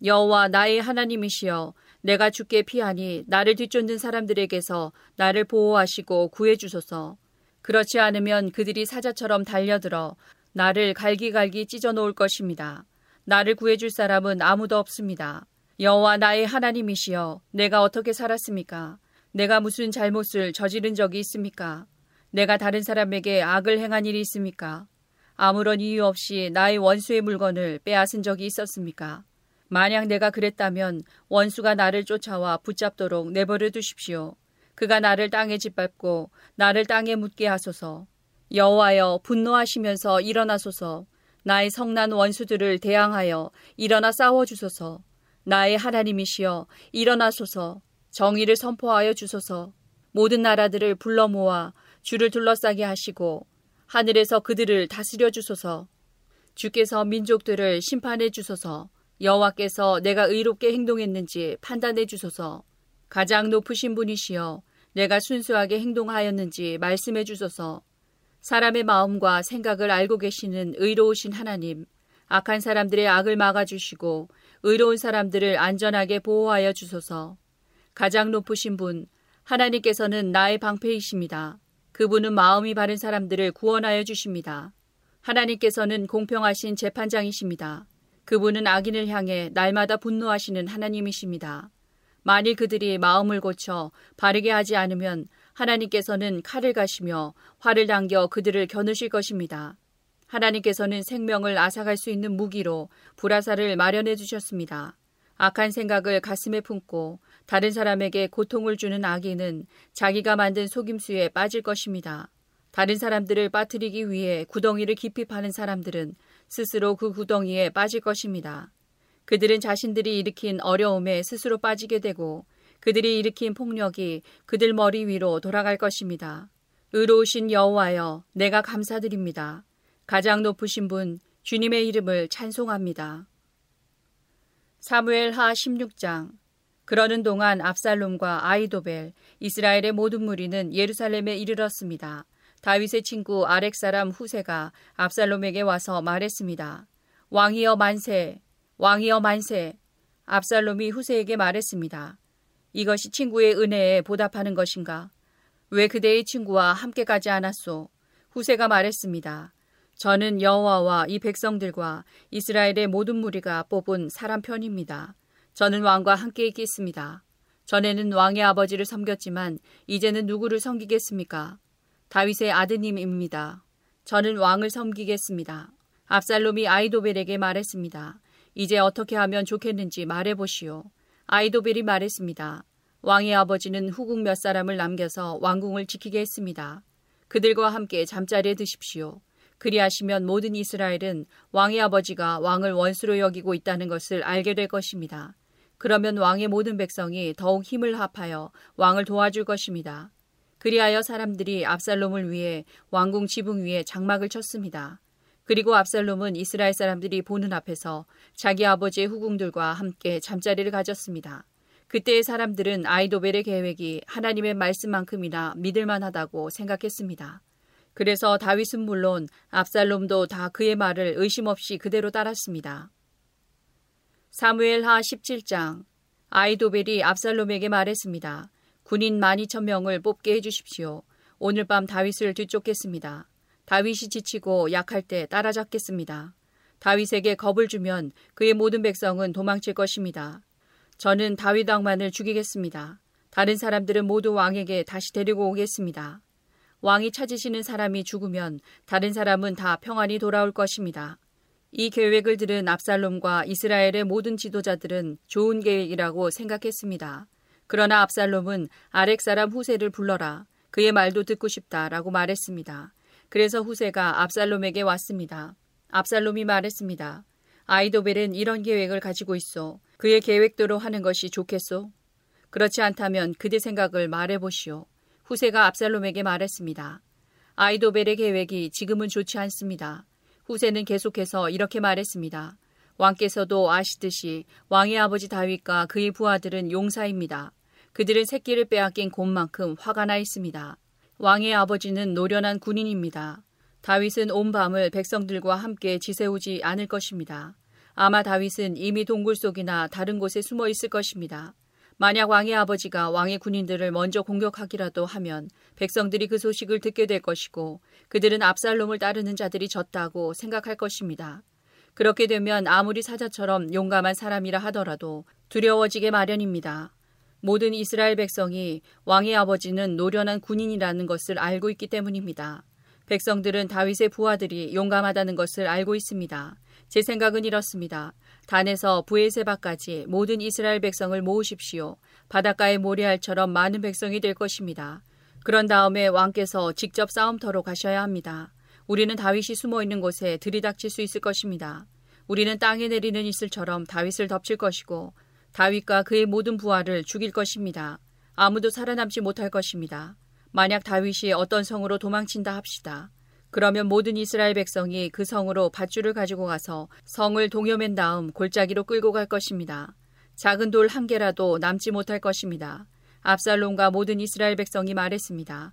여호와 나의 하나님이시여, 내가 주께 피하니 나를 뒤쫓는 사람들에게서 나를 보호하시고 구해주소서. 그렇지 않으면 그들이 사자처럼 달려들어 나를 갈기갈기 찢어놓을 것입니다. 나를 구해줄 사람은 아무도 없습니다. 여호와 나의 하나님이시여, 내가 어떻게 살았습니까? 내가 무슨 잘못을 저지른 적이 있습니까? 내가 다른 사람에게 악을 행한 일이 있습니까? 아무런 이유 없이 나의 원수의 물건을 빼앗은 적이 있었습니까? 만약 내가 그랬다면 원수가 나를 쫓아와 붙잡도록 내버려 두십시오. 그가 나를 땅에 짓밟고 나를 땅에 묻게 하소서. 여호와여, 분노하시면서 일어나소서. 나의 성난 원수들을 대항하여 일어나 싸워주소서. 나의 하나님이시여, 일어나소서. 정의를 선포하여 주소서. 모든 나라들을 불러 모아 주를 둘러싸게 하시고 하늘에서 그들을 다스려 주소서. 주께서 민족들을 심판해 주소서. 여호와께서 내가 의롭게 행동했는지 판단해 주소서. 가장 높으신 분이시여, 내가 순수하게 행동하였는지 말씀해 주소서. 사람의 마음과 생각을 알고 계시는 의로우신 하나님, 악한 사람들의 악을 막아주시고 의로운 사람들을 안전하게 보호하여 주소서. 가장 높으신 분, 하나님께서는 나의 방패이십니다. 그분은 마음이 바른 사람들을 구원하여 주십니다. 하나님께서는 공평하신 재판장이십니다. 그분은 악인을 향해 날마다 분노하시는 하나님이십니다. 만일 그들이 마음을 고쳐 바르게 하지 않으면 하나님께서는 칼을 가시며 활을 당겨 그들을 겨누실 것입니다. 하나님께서는 생명을 앗아갈 수 있는 무기로 불화살을 마련해 주셨습니다. 악한 생각을 가슴에 품고 다른 사람에게 고통을 주는 악인은 자기가 만든 속임수에 빠질 것입니다. 다른 사람들을 빠뜨리기 위해 구덩이를 깊이 파는 사람들은 스스로 그 구덩이에 빠질 것입니다. 그들은 자신들이 일으킨 어려움에 스스로 빠지게 되고 그들이 일으킨 폭력이 그들 머리 위로 돌아갈 것입니다. 의로우신 여호와여, 내가 감사드립니다. 가장 높으신 분, 주님의 이름을 찬송합니다. 사무엘 하 십육 장. 그러는 동안 압살롬과 아이도벨, 이스라엘의 모든 무리는 예루살렘에 이르렀습니다. 다윗의 친구 아렉 사람 후세가 압살롬에게 와서 말했습니다. 왕이여 만세! 왕이여 만세! 압살롬이 후세에게 말했습니다. 이것이 친구의 은혜에 보답하는 것인가? 왜 그대의 친구와 함께 가지 않았소? 후세가 말했습니다. 저는 여호와와 이 백성들과 이스라엘의 모든 무리가 뽑은 사람 편입니다. 저는 왕과 함께 있겠습니다. 전에는 왕의 아버지를 섬겼지만 이제는 누구를 섬기겠습니까? 다윗의 아드님입니다. 저는 왕을 섬기겠습니다. 압살롬이 아이도벨에게 말했습니다. 이제 어떻게 하면 좋겠는지 말해보시오. 아이도벨이 말했습니다. 왕의 아버지는 후궁 몇 사람을 남겨서 왕궁을 지키게 했습니다. 그들과 함께 잠자리에 드십시오. 그리하시면 모든 이스라엘은 왕의 아버지가 왕을 원수로 여기고 있다는 것을 알게 될 것입니다. 그러면 왕의 모든 백성이 더욱 힘을 합하여 왕을 도와줄 것입니다. 그리하여 사람들이 압살롬을 위해 왕궁 지붕 위에 장막을 쳤습니다. 그리고 압살롬은 이스라엘 사람들이 보는 앞에서 자기 아버지의 후궁들과 함께 잠자리를 가졌습니다. 그때의 사람들은 아이도벨의 계획이 하나님의 말씀만큼이나 믿을만하다고 생각했습니다. 그래서 다윗은 물론 압살롬도 다 그의 말을 의심 없이 그대로 따랐습니다. 사무엘 하 십칠 장. 아이도벨이 압살롬에게 말했습니다. 군인 만 이천 명을 뽑게 해주십시오. 오늘 밤 다윗을 뒤쫓겠습니다. 다윗이 지치고 약할 때 따라잡겠습니다. 다윗에게 겁을 주면 그의 모든 백성은 도망칠 것입니다. 저는 다윗 왕만을 죽이겠습니다. 다른 사람들은 모두 왕에게 다시 데리고 오겠습니다. 왕이 찾으시는 사람이 죽으면 다른 사람은 다 평안히 돌아올 것입니다. 이 계획을 들은 압살롬과 이스라엘의 모든 지도자들은 좋은 계획이라고 생각했습니다. 그러나 압살롬은 아렉 사람 후세를 불러라. 그의 말도 듣고 싶다라고 말했습니다. 그래서 후세가 압살롬에게 왔습니다. 압살롬이 말했습니다. 아이도벨은 이런 계획을 가지고 있어. 그의 계획대로 하는 것이 좋겠소? 그렇지 않다면 그대 생각을 말해보시오. 후세가 압살롬에게 말했습니다. 아이도벨의 계획이 지금은 좋지 않습니다. 후세는 계속해서 이렇게 말했습니다. 왕께서도 아시듯이 왕의 아버지 다윗과 그의 부하들은 용사입니다. 그들은 새끼를 빼앗긴 곰만큼 화가 나 있습니다. 왕의 아버지는 노련한 군인입니다. 다윗은 온 밤을 백성들과 함께 지새우지 않을 것입니다. 아마 다윗은 이미 동굴 속이나 다른 곳에 숨어 있을 것입니다. 만약 왕의 아버지가 왕의 군인들을 먼저 공격하기라도 하면 백성들이 그 소식을 듣게 될 것이고 그들은 압살롬을 따르는 자들이 졌다고 생각할 것입니다. 그렇게 되면 아무리 사자처럼 용감한 사람이라 하더라도 두려워지게 마련입니다. 모든 이스라엘 백성이 왕의 아버지는 노련한 군인이라는 것을 알고 있기 때문입니다. 백성들은 다윗의 부하들이 용감하다는 것을 알고 있습니다. 제 생각은 이렇습니다. 단에서 브엘세바까지 모든 이스라엘 백성을 모으십시오. 바닷가의 모래알처럼 많은 백성이 될 것입니다. 그런 다음에 왕께서 직접 싸움터로 가셔야 합니다. 우리는 다윗이 숨어있는 곳에 들이닥칠 수 있을 것입니다. 우리는 땅에 내리는 이슬처럼 다윗을 덮칠 것이고 다윗과 그의 모든 부하를 죽일 것입니다. 아무도 살아남지 못할 것입니다. 만약 다윗이 어떤 성으로 도망친다 합시다. 그러면 모든 이스라엘 백성이 그 성으로 밧줄을 가지고 가서 성을 동여맨 다음 골짜기로 끌고 갈 것입니다. 작은 돌 한 개라도 남지 못할 것입니다. 압살롬과 모든 이스라엘 백성이 말했습니다.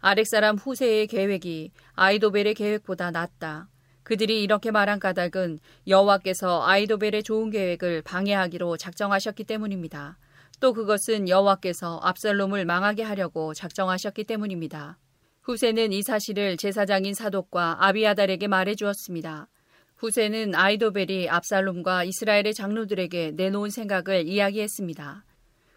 아렉 사람 후세의 계획이 아이도벨의 계획보다 낫다. 그들이 이렇게 말한 까닭은 여호와께서 아이도벨의 좋은 계획을 방해하기로 작정하셨기 때문입니다. 또 그것은 여호와께서 압살롬을 망하게 하려고 작정하셨기 때문입니다. 후세는 이 사실을 제사장인 사독과 아비아달에게 말해주었습니다. 후세는 아이도벨이 압살롬과 이스라엘의 장로들에게 내놓은 생각을 이야기했습니다.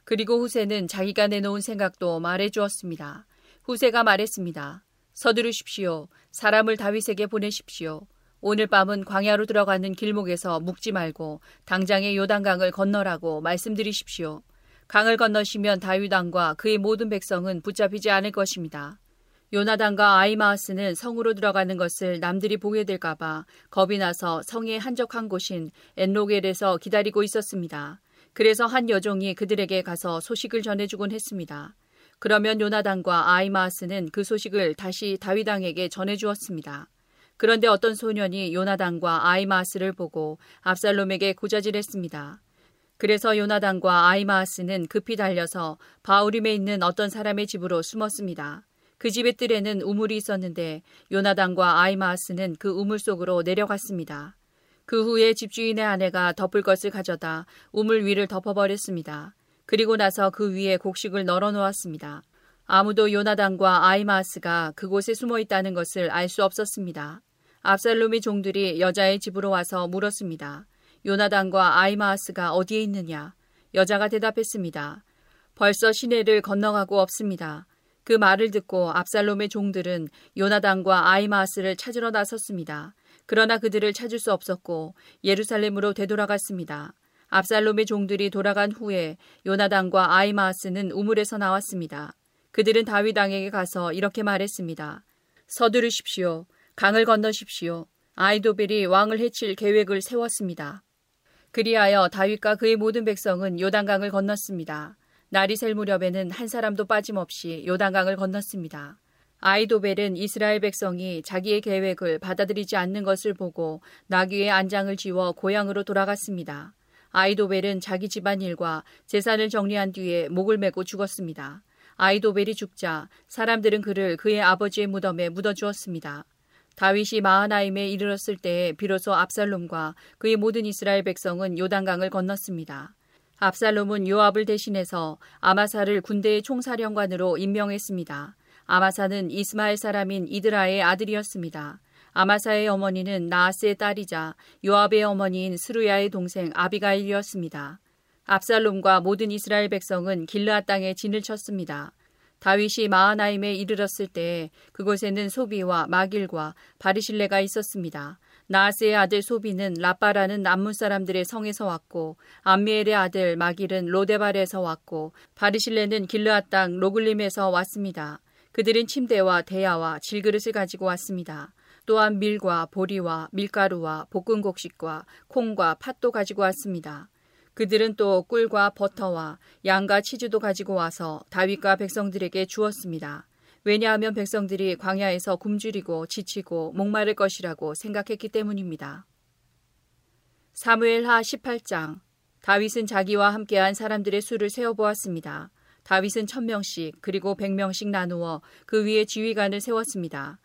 그리고 후세는 자기가 내놓은 생각도 말해주었습니다. 후세가 말했습니다. 서두르십시오. 사람을 다윗에게 보내십시오. 오늘 밤은 광야로 들어가는 길목에서 묵지 말고 당장에 요단강을 건너라고 말씀드리십시오. 강을 건너시면 다윗왕과 그의 모든 백성은 붙잡히지 않을 것입니다. 요나단과 아히마아스는 성으로 들어가는 것을 남들이 보게 될까 봐 겁이 나서 성의 한적한 곳인 엔로겔에서 기다리고 있었습니다. 그래서 한 여종이 그들에게 가서 소식을 전해주곤 했습니다. 그러면 요나단과 아히마아스는 그 소식을 다시 다윗왕에게 전해주었습니다. 그런데 어떤 소년이 요나단과 아히마아스를 보고 압살롬에게 고자질했습니다. 그래서 요나단과 아히마아스는 급히 달려서 바우림에 있는 어떤 사람의 집으로 숨었습니다. 그 집의 뜰에는 우물이 있었는데 요나단과 아히마아스는 그 우물 속으로 내려갔습니다. 그 후에 집주인의 아내가 덮을 것을 가져다 우물 위를 덮어버렸습니다. 그리고 나서 그 위에 곡식을 널어놓았습니다. 아무도 요나단과 아히마아스가 그곳에 숨어 있다는 것을 알 수 없었습니다. 압살롬의 종들이 여자의 집으로 와서 물었습니다. 요나단과 아히마아스가 어디에 있느냐? 여자가 대답했습니다. 벌써 시내를 건너가고 없습니다. 그 말을 듣고 압살롬의 종들은 요나단과 아히마아스를 찾으러 나섰습니다. 그러나 그들을 찾을 수 없었고 예루살렘으로 되돌아갔습니다. 압살롬의 종들이 돌아간 후에 요나단과 아히마아스는 우물에서 나왔습니다. 그들은 다윗 왕에게 가서 이렇게 말했습니다. 서두르십시오. 강을 건너십시오. 아이도벨이 왕을 해칠 계획을 세웠습니다. 그리하여 다윗과 그의 모든 백성은 요단강을 건넜습니다. 날이 셀 무렵에는 한 사람도 빠짐없이 요단강을 건넜습니다. 아이도벨은 이스라엘 백성이 자기의 계획을 받아들이지 않는 것을 보고 나귀의 안장을 지워 고향으로 돌아갔습니다. 아이도벨은 자기 집안 일과 재산을 정리한 뒤에 목을 메고 죽었습니다. 아이도벨이 죽자 사람들은 그를 그의 아버지의 무덤에 묻어주었습니다. 다윗이 마하나임에 이르렀을 때에 비로소 압살롬과 그의 모든 이스라엘 백성은 요단강을 건넜습니다. 압살롬은 요압을 대신해서 아마사를 군대의 총사령관으로 임명했습니다. 아마사는 이스마엘 사람인 이드라의 아들이었습니다. 아마사의 어머니는 나아스의 딸이자 요압의 어머니인 스루야의 동생 아비가일이었습니다. 압살롬과 모든 이스라엘 백성은 길르앗 땅에 진을 쳤습니다. 다윗이 마하나임에 이르렀을 때에 그곳에는 소비와 마길과 바르실레가 있었습니다. 나아스의 아들 소비는 라빠라는 남문 사람들의 성에서 왔고 암미엘의 아들 마길은 로데발에서 왔고 바르실레는 길르앗 땅 로글림에서 왔습니다. 그들은 침대와 대야와 질그릇을 가지고 왔습니다. 또한 밀과 보리와 밀가루와 볶은 곡식과 콩과 팥도 가지고 왔습니다. 그들은 또 꿀과 버터와 양과 치즈도 가지고 와서 다윗과 백성들에게 주었습니다. 왜냐하면 백성들이 광야에서 굶주리고 지치고 목마를 것이라고 생각했기 때문입니다. 사무엘하 십팔 장. 다윗은 자기와 함께한 사람들의 수를 세어보았습니다. 다윗은 천 명씩 그리고 백 명씩 나누어 그 위에 지휘관을 세웠습니다.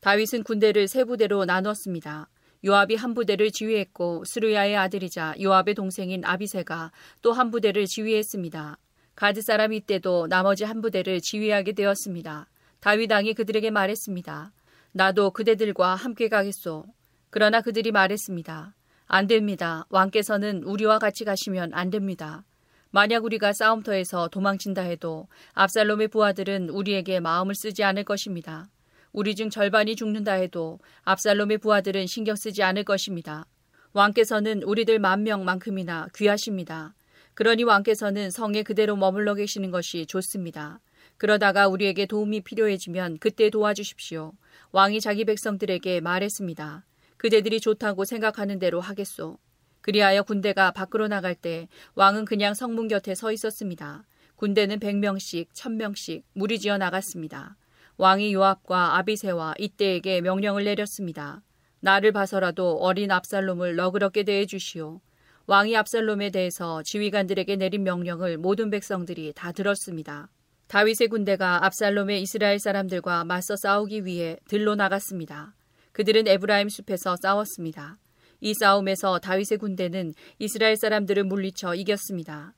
다윗은 군대를 세 부대로 나눴습니다. 요압이 한 부대를 지휘했고 스루야의 아들이자 요압의 동생인 아비세가 또 한 부대를 지휘했습니다. 가드 사람 이때도 나머지 한 부대를 지휘하게 되었습니다. 다윗 왕이 그들에게 말했습니다. 나도 그대들과 함께 가겠소. 그러나 그들이 말했습니다. 안 됩니다. 왕께서는 우리와 같이 가시면 안 됩니다. 만약 우리가 싸움터에서 도망친다 해도 압살롬의 부하들은 우리에게 마음을 쓰지 않을 것입니다. 우리 중 절반이 죽는다 해도 압살롬의 부하들은 신경 쓰지 않을 것입니다. 왕께서는 우리들 만 명만큼이나 귀하십니다. 그러니 왕께서는 성에 그대로 머물러 계시는 것이 좋습니다. 그러다가 우리에게 도움이 필요해지면 그때 도와주십시오. 왕이 자기 백성들에게 말했습니다. 그대들이 좋다고 생각하는 대로 하겠소. 그리하여 군대가 밖으로 나갈 때 왕은 그냥 성문 곁에 서 있었습니다. 군대는 백 명씩, 천 명씩 무리지어 나갔습니다. 왕이 요압과 아비세와 이때에게 명령을 내렸습니다. 나를 봐서라도 어린 압살롬을 너그럽게 대해 주시오. 왕이 압살롬에 대해서 지휘관들에게 내린 명령을 모든 백성들이 다 들었습니다. 다윗의 군대가 압살롬의 이스라엘 사람들과 맞서 싸우기 위해 들로 나갔습니다. 그들은 에브라임 숲에서 싸웠습니다. 이 싸움에서 다윗의 군대는 이스라엘 사람들을 물리쳐 이겼습니다.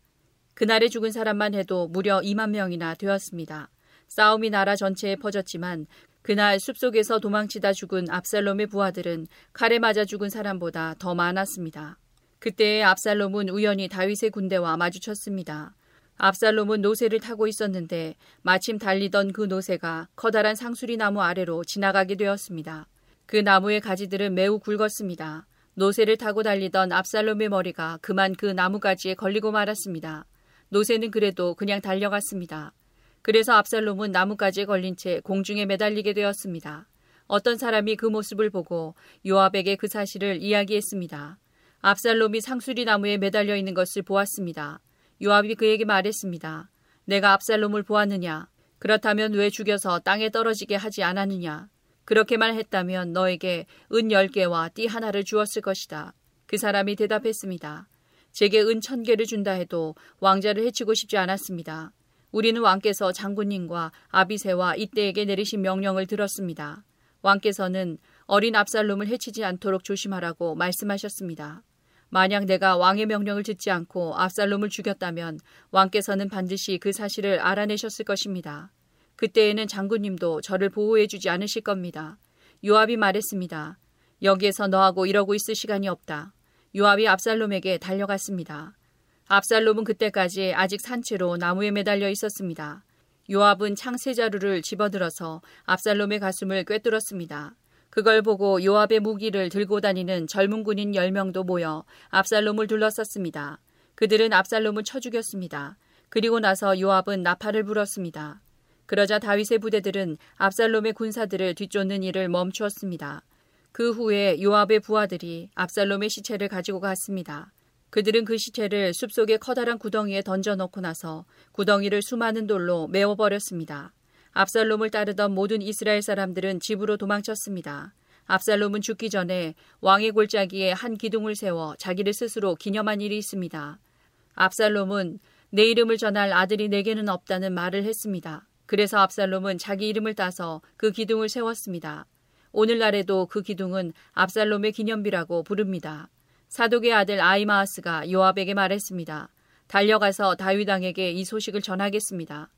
그날에 죽은 사람만 해도 무려 이만 명이나 되었습니다. 싸움이 나라 전체에 퍼졌지만 그날 숲속에서 도망치다 죽은 압살롬의 부하들은 칼에 맞아 죽은 사람보다 더 많았습니다. 그때의 압살롬은 우연히 다윗의 군대와 마주쳤습니다. 압살롬은 노새를 타고 있었는데 마침 달리던 그 노새가 커다란 상수리 나무 아래로 지나가게 되었습니다. 그 나무의 가지들은 매우 굵었습니다. 노새를 타고 달리던 압살롬의 머리가 그만 그 나무가지에 걸리고 말았습니다. 노새는 그래도 그냥 달려갔습니다. 그래서 압살롬은 나무가지에 걸린 채 공중에 매달리게 되었습니다. 어떤 사람이 그 모습을 보고 요압에게 그 사실을 이야기했습니다. 압살롬이 상수리 나무에 매달려 있는 것을 보았습니다. 요압이 그에게 말했습니다. 내가 압살롬을 보았느냐? 그렇다면 왜 죽여서 땅에 떨어지게 하지 않았느냐? 그렇게만 했다면 너에게 은 열 개와 띠 하나를 주었을 것이다. 그 사람이 대답했습니다. 제게 은 천 개를 준다 해도 왕자를 해치고 싶지 않았습니다. 우리는 왕께서 장군님과 아비새와 이때에게 내리신 명령을 들었습니다. 왕께서는 어린 압살롬을 해치지 않도록 조심하라고 말씀하셨습니다. 만약 내가 왕의 명령을 듣지 않고 압살롬을 죽였다면 왕께서는 반드시 그 사실을 알아내셨을 것입니다. 그때에는 장군님도 저를 보호해주지 않으실 겁니다. 요압이 말했습니다. 여기에서 너하고 이러고 있을 시간이 없다. 요압이 압살롬에게 달려갔습니다. 압살롬은 그때까지 아직 산 채로 나무에 매달려 있었습니다. 요압은 창 세 자루를 집어들어서 압살롬의 가슴을 꿰뚫었습니다. 그걸 보고 요압의 무기를 들고 다니는 젊은 군인 열 명도 모여 압살롬을 둘러쌌습니다. 그들은 압살롬을 쳐 죽였습니다. 그리고 나서 요압은 나팔을 불었습니다. 그러자 다윗의 부대들은 압살롬의 군사들을 뒤쫓는 일을 멈추었습니다. 그 후에 요압의 부하들이 압살롬의 시체를 가지고 갔습니다. 그들은 그 시체를 숲속의 커다란 구덩이에 던져넣고 나서 구덩이를 수많은 돌로 메워버렸습니다. 압살롬을 따르던 모든 이스라엘 사람들은 집으로 도망쳤습니다. 압살롬은 죽기 전에 왕의 골짜기에 한 기둥을 세워 자기를 스스로 기념한 일이 있습니다. 압살롬은 내 이름을 전할 아들이 내게는 없다는 말을 했습니다. 그래서 압살롬은 자기 이름을 따서 그 기둥을 세웠습니다. 오늘날에도 그 기둥은 압살롬의 기념비라고 부릅니다. 사독의 아들 아히마아스가 요압에게 말했습니다. 달려가서 다윗 왕에게 이 소식을 전하겠습니다.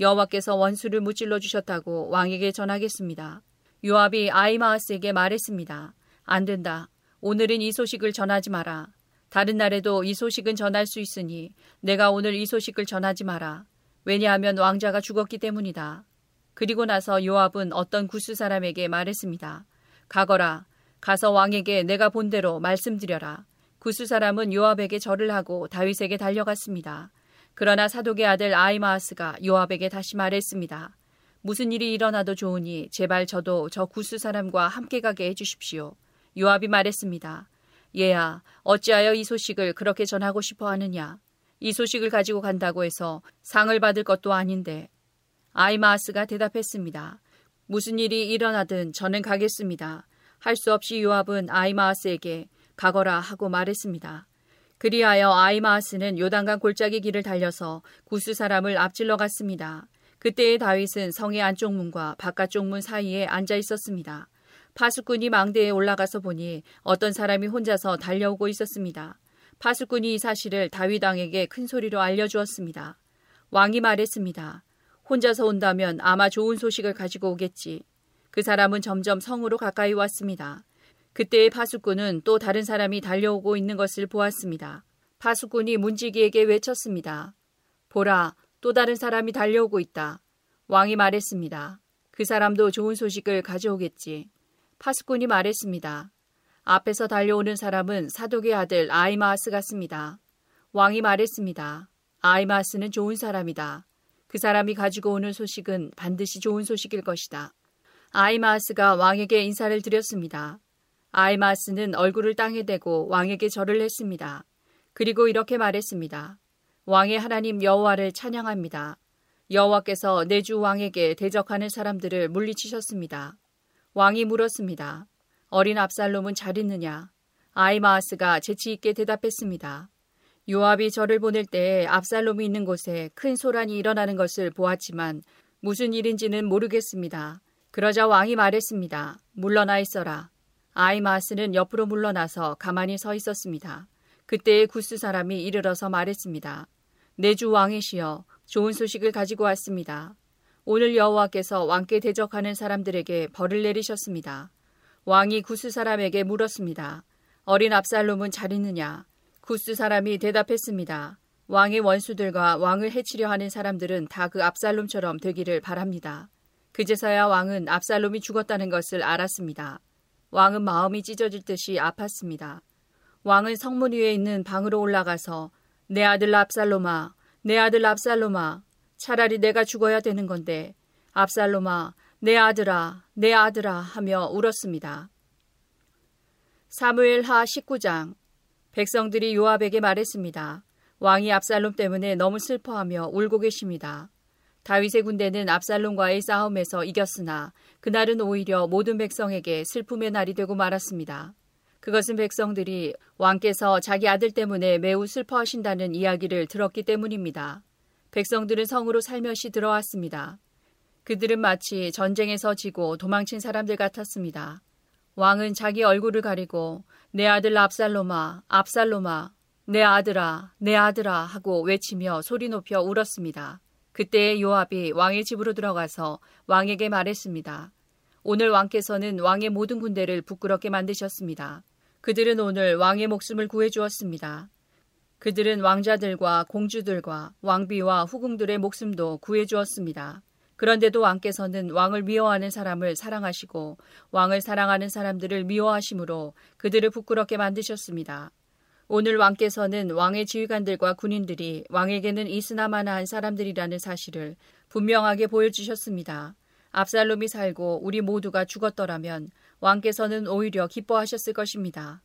여호와께서 원수를 무찔러 주셨다고 왕에게 전하겠습니다. 요압이 아히마아스에게 말했습니다. 안 된다. 오늘은 이 소식을 전하지 마라. 다른 날에도 이 소식은 전할 수 있으니 내가 오늘 이 소식을 전하지 마라. 왜냐하면 왕자가 죽었기 때문이다. 그리고 나서 요압은 어떤 구스 사람에게 말했습니다. 가거라. 가서 왕에게 내가 본 대로 말씀드려라. 구스 사람은 요압에게 절을 하고 다윗에게 달려갔습니다. 그러나 사독의 아들 아히마아스가 요압에게 다시 말했습니다. 무슨 일이 일어나도 좋으니 제발 저도 저 구스 사람과 함께 가게 해주십시오. 요압이 말했습니다. 얘야, 어찌하여 이 소식을 그렇게 전하고 싶어 하느냐. 이 소식을 가지고 간다고 해서 상을 받을 것도 아닌데. 아히마아스가 대답했습니다. 무슨 일이 일어나든 저는 가겠습니다. 할 수 없이 요압은 아히마아스에게 가거라 하고 말했습니다. 그리하여 아히마아스는 요단강 골짜기 길을 달려서 구스 사람을 앞질러 갔습니다. 그때의 다윗은 성의 안쪽 문과 바깥쪽 문 사이에 앉아 있었습니다. 파수꾼이 망대에 올라가서 보니 어떤 사람이 혼자서 달려오고 있었습니다. 파수꾼이 이 사실을 다윗 왕에게 큰 소리로 알려주었습니다. 왕이 말했습니다. 혼자서 온다면 아마 좋은 소식을 가지고 오겠지. 그 사람은 점점 성으로 가까이 왔습니다. 그때의 파수꾼은 또 다른 사람이 달려오고 있는 것을 보았습니다. 파수꾼이 문지기에게 외쳤습니다. 보라, 또 다른 사람이 달려오고 있다. 왕이 말했습니다. 그 사람도 좋은 소식을 가져오겠지. 파수꾼이 말했습니다. 앞에서 달려오는 사람은 사독의 아들 아히마아스 같습니다. 왕이 말했습니다. 아히마아스는 좋은 사람이다. 그 사람이 가지고 오는 소식은 반드시 좋은 소식일 것이다. 아히마아스가 왕에게 인사를 드렸습니다. 아히마아스는 얼굴을 땅에 대고 왕에게 절을 했습니다. 그리고 이렇게 말했습니다. 왕의 하나님 여호와를 찬양합니다. 여호와께서 내 주 왕에게 대적하는 사람들을 물리치셨습니다. 왕이 물었습니다. 어린 압살롬은 잘 있느냐? 아히마아스가 재치 있게 대답했습니다. 요압이 절을 보낼 때에 압살롬이 있는 곳에 큰 소란이 일어나는 것을 보았지만 무슨 일인지는 모르겠습니다. 그러자 왕이 말했습니다. 물러나 있어라. 아히마아스는 옆으로 물러나서 가만히 서 있었습니다. 그때의 구스 사람이 이르러서 말했습니다. 내 주 왕이시여, 좋은 소식을 가지고 왔습니다. 오늘 여호와께서 왕께 대적하는 사람들에게 벌을 내리셨습니다. 왕이 구스 사람에게 물었습니다. 어린 압살롬은 잘 있느냐? 구스 사람이 대답했습니다. 왕의 원수들과 왕을 해치려 하는 사람들은 다 그 압살롬처럼 되기를 바랍니다. 그제서야 왕은 압살롬이 죽었다는 것을 알았습니다. 왕은 마음이 찢어질 듯이 아팠습니다. 왕은 성문 위에 있는 방으로 올라가서 내 아들 압살롬아, 내 아들 압살롬아, 차라리 내가 죽어야 되는 건데 압살롬아, 내 아들아, 내 아들아 하며 울었습니다. 사무엘하 십구 장. 백성들이 요압에게 말했습니다. 왕이 압살롬 때문에 너무 슬퍼하며 울고 계십니다. 다윗의 군대는 압살롬과의 싸움에서 이겼으나 그날은 오히려 모든 백성에게 슬픔의 날이 되고 말았습니다. 그것은 백성들이 왕께서 자기 아들 때문에 매우 슬퍼하신다는 이야기를 들었기 때문입니다. 백성들은 성으로 살며시 들어왔습니다. 그들은 마치 전쟁에서 지고 도망친 사람들 같았습니다. 왕은 자기 얼굴을 가리고 내 아들 압살롬아, 압살롬아, 내 아들아, 내 아들아 하고 외치며 소리 높여 울었습니다. 그때에 요압이 왕의 집으로 들어가서 왕에게 말했습니다. 오늘 왕께서는 왕의 모든 군대를 부끄럽게 만드셨습니다. 그들은 오늘 왕의 목숨을 구해주었습니다. 그들은 왕자들과 공주들과 왕비와 후궁들의 목숨도 구해주었습니다. 그런데도 왕께서는 왕을 미워하는 사람을 사랑하시고 왕을 사랑하는 사람들을 미워하심으로 그들을 부끄럽게 만드셨습니다. 오늘 왕께서는 왕의 지휘관들과 군인들이 왕에게는 있으나마나한 사람들이라는 사실을 분명하게 보여주셨습니다. 압살롬이 살고 우리 모두가 죽었더라면 왕께서는 오히려 기뻐하셨을 것입니다.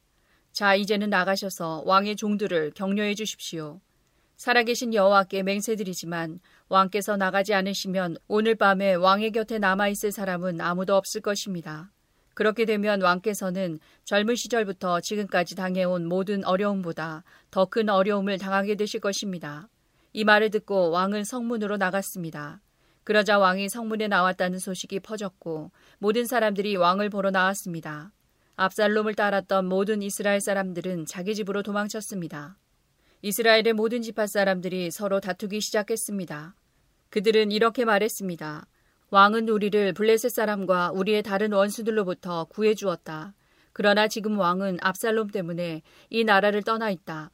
자, 이제는 나가셔서 왕의 종들을 격려해 주십시오. 살아계신 여호와께 맹세드리지만 왕께서 나가지 않으시면 오늘 밤에 왕의 곁에 남아있을 사람은 아무도 없을 것입니다. 그렇게 되면 왕께서는 젊은 시절부터 지금까지 당해온 모든 어려움보다 더 큰 어려움을 당하게 되실 것입니다. 이 말을 듣고 왕은 성문으로 나갔습니다. 그러자 왕이 성문에 나왔다는 소식이 퍼졌고 모든 사람들이 왕을 보러 나왔습니다. 압살롬을 따랐던 모든 이스라엘 사람들은 자기 집으로 도망쳤습니다. 이스라엘의 모든 지파 사람들이 서로 다투기 시작했습니다. 그들은 이렇게 말했습니다. 왕은 우리를 블레셋 사람과 우리의 다른 원수들로부터 구해주었다. 그러나 지금 왕은 압살롬 때문에 이 나라를 떠나 있다.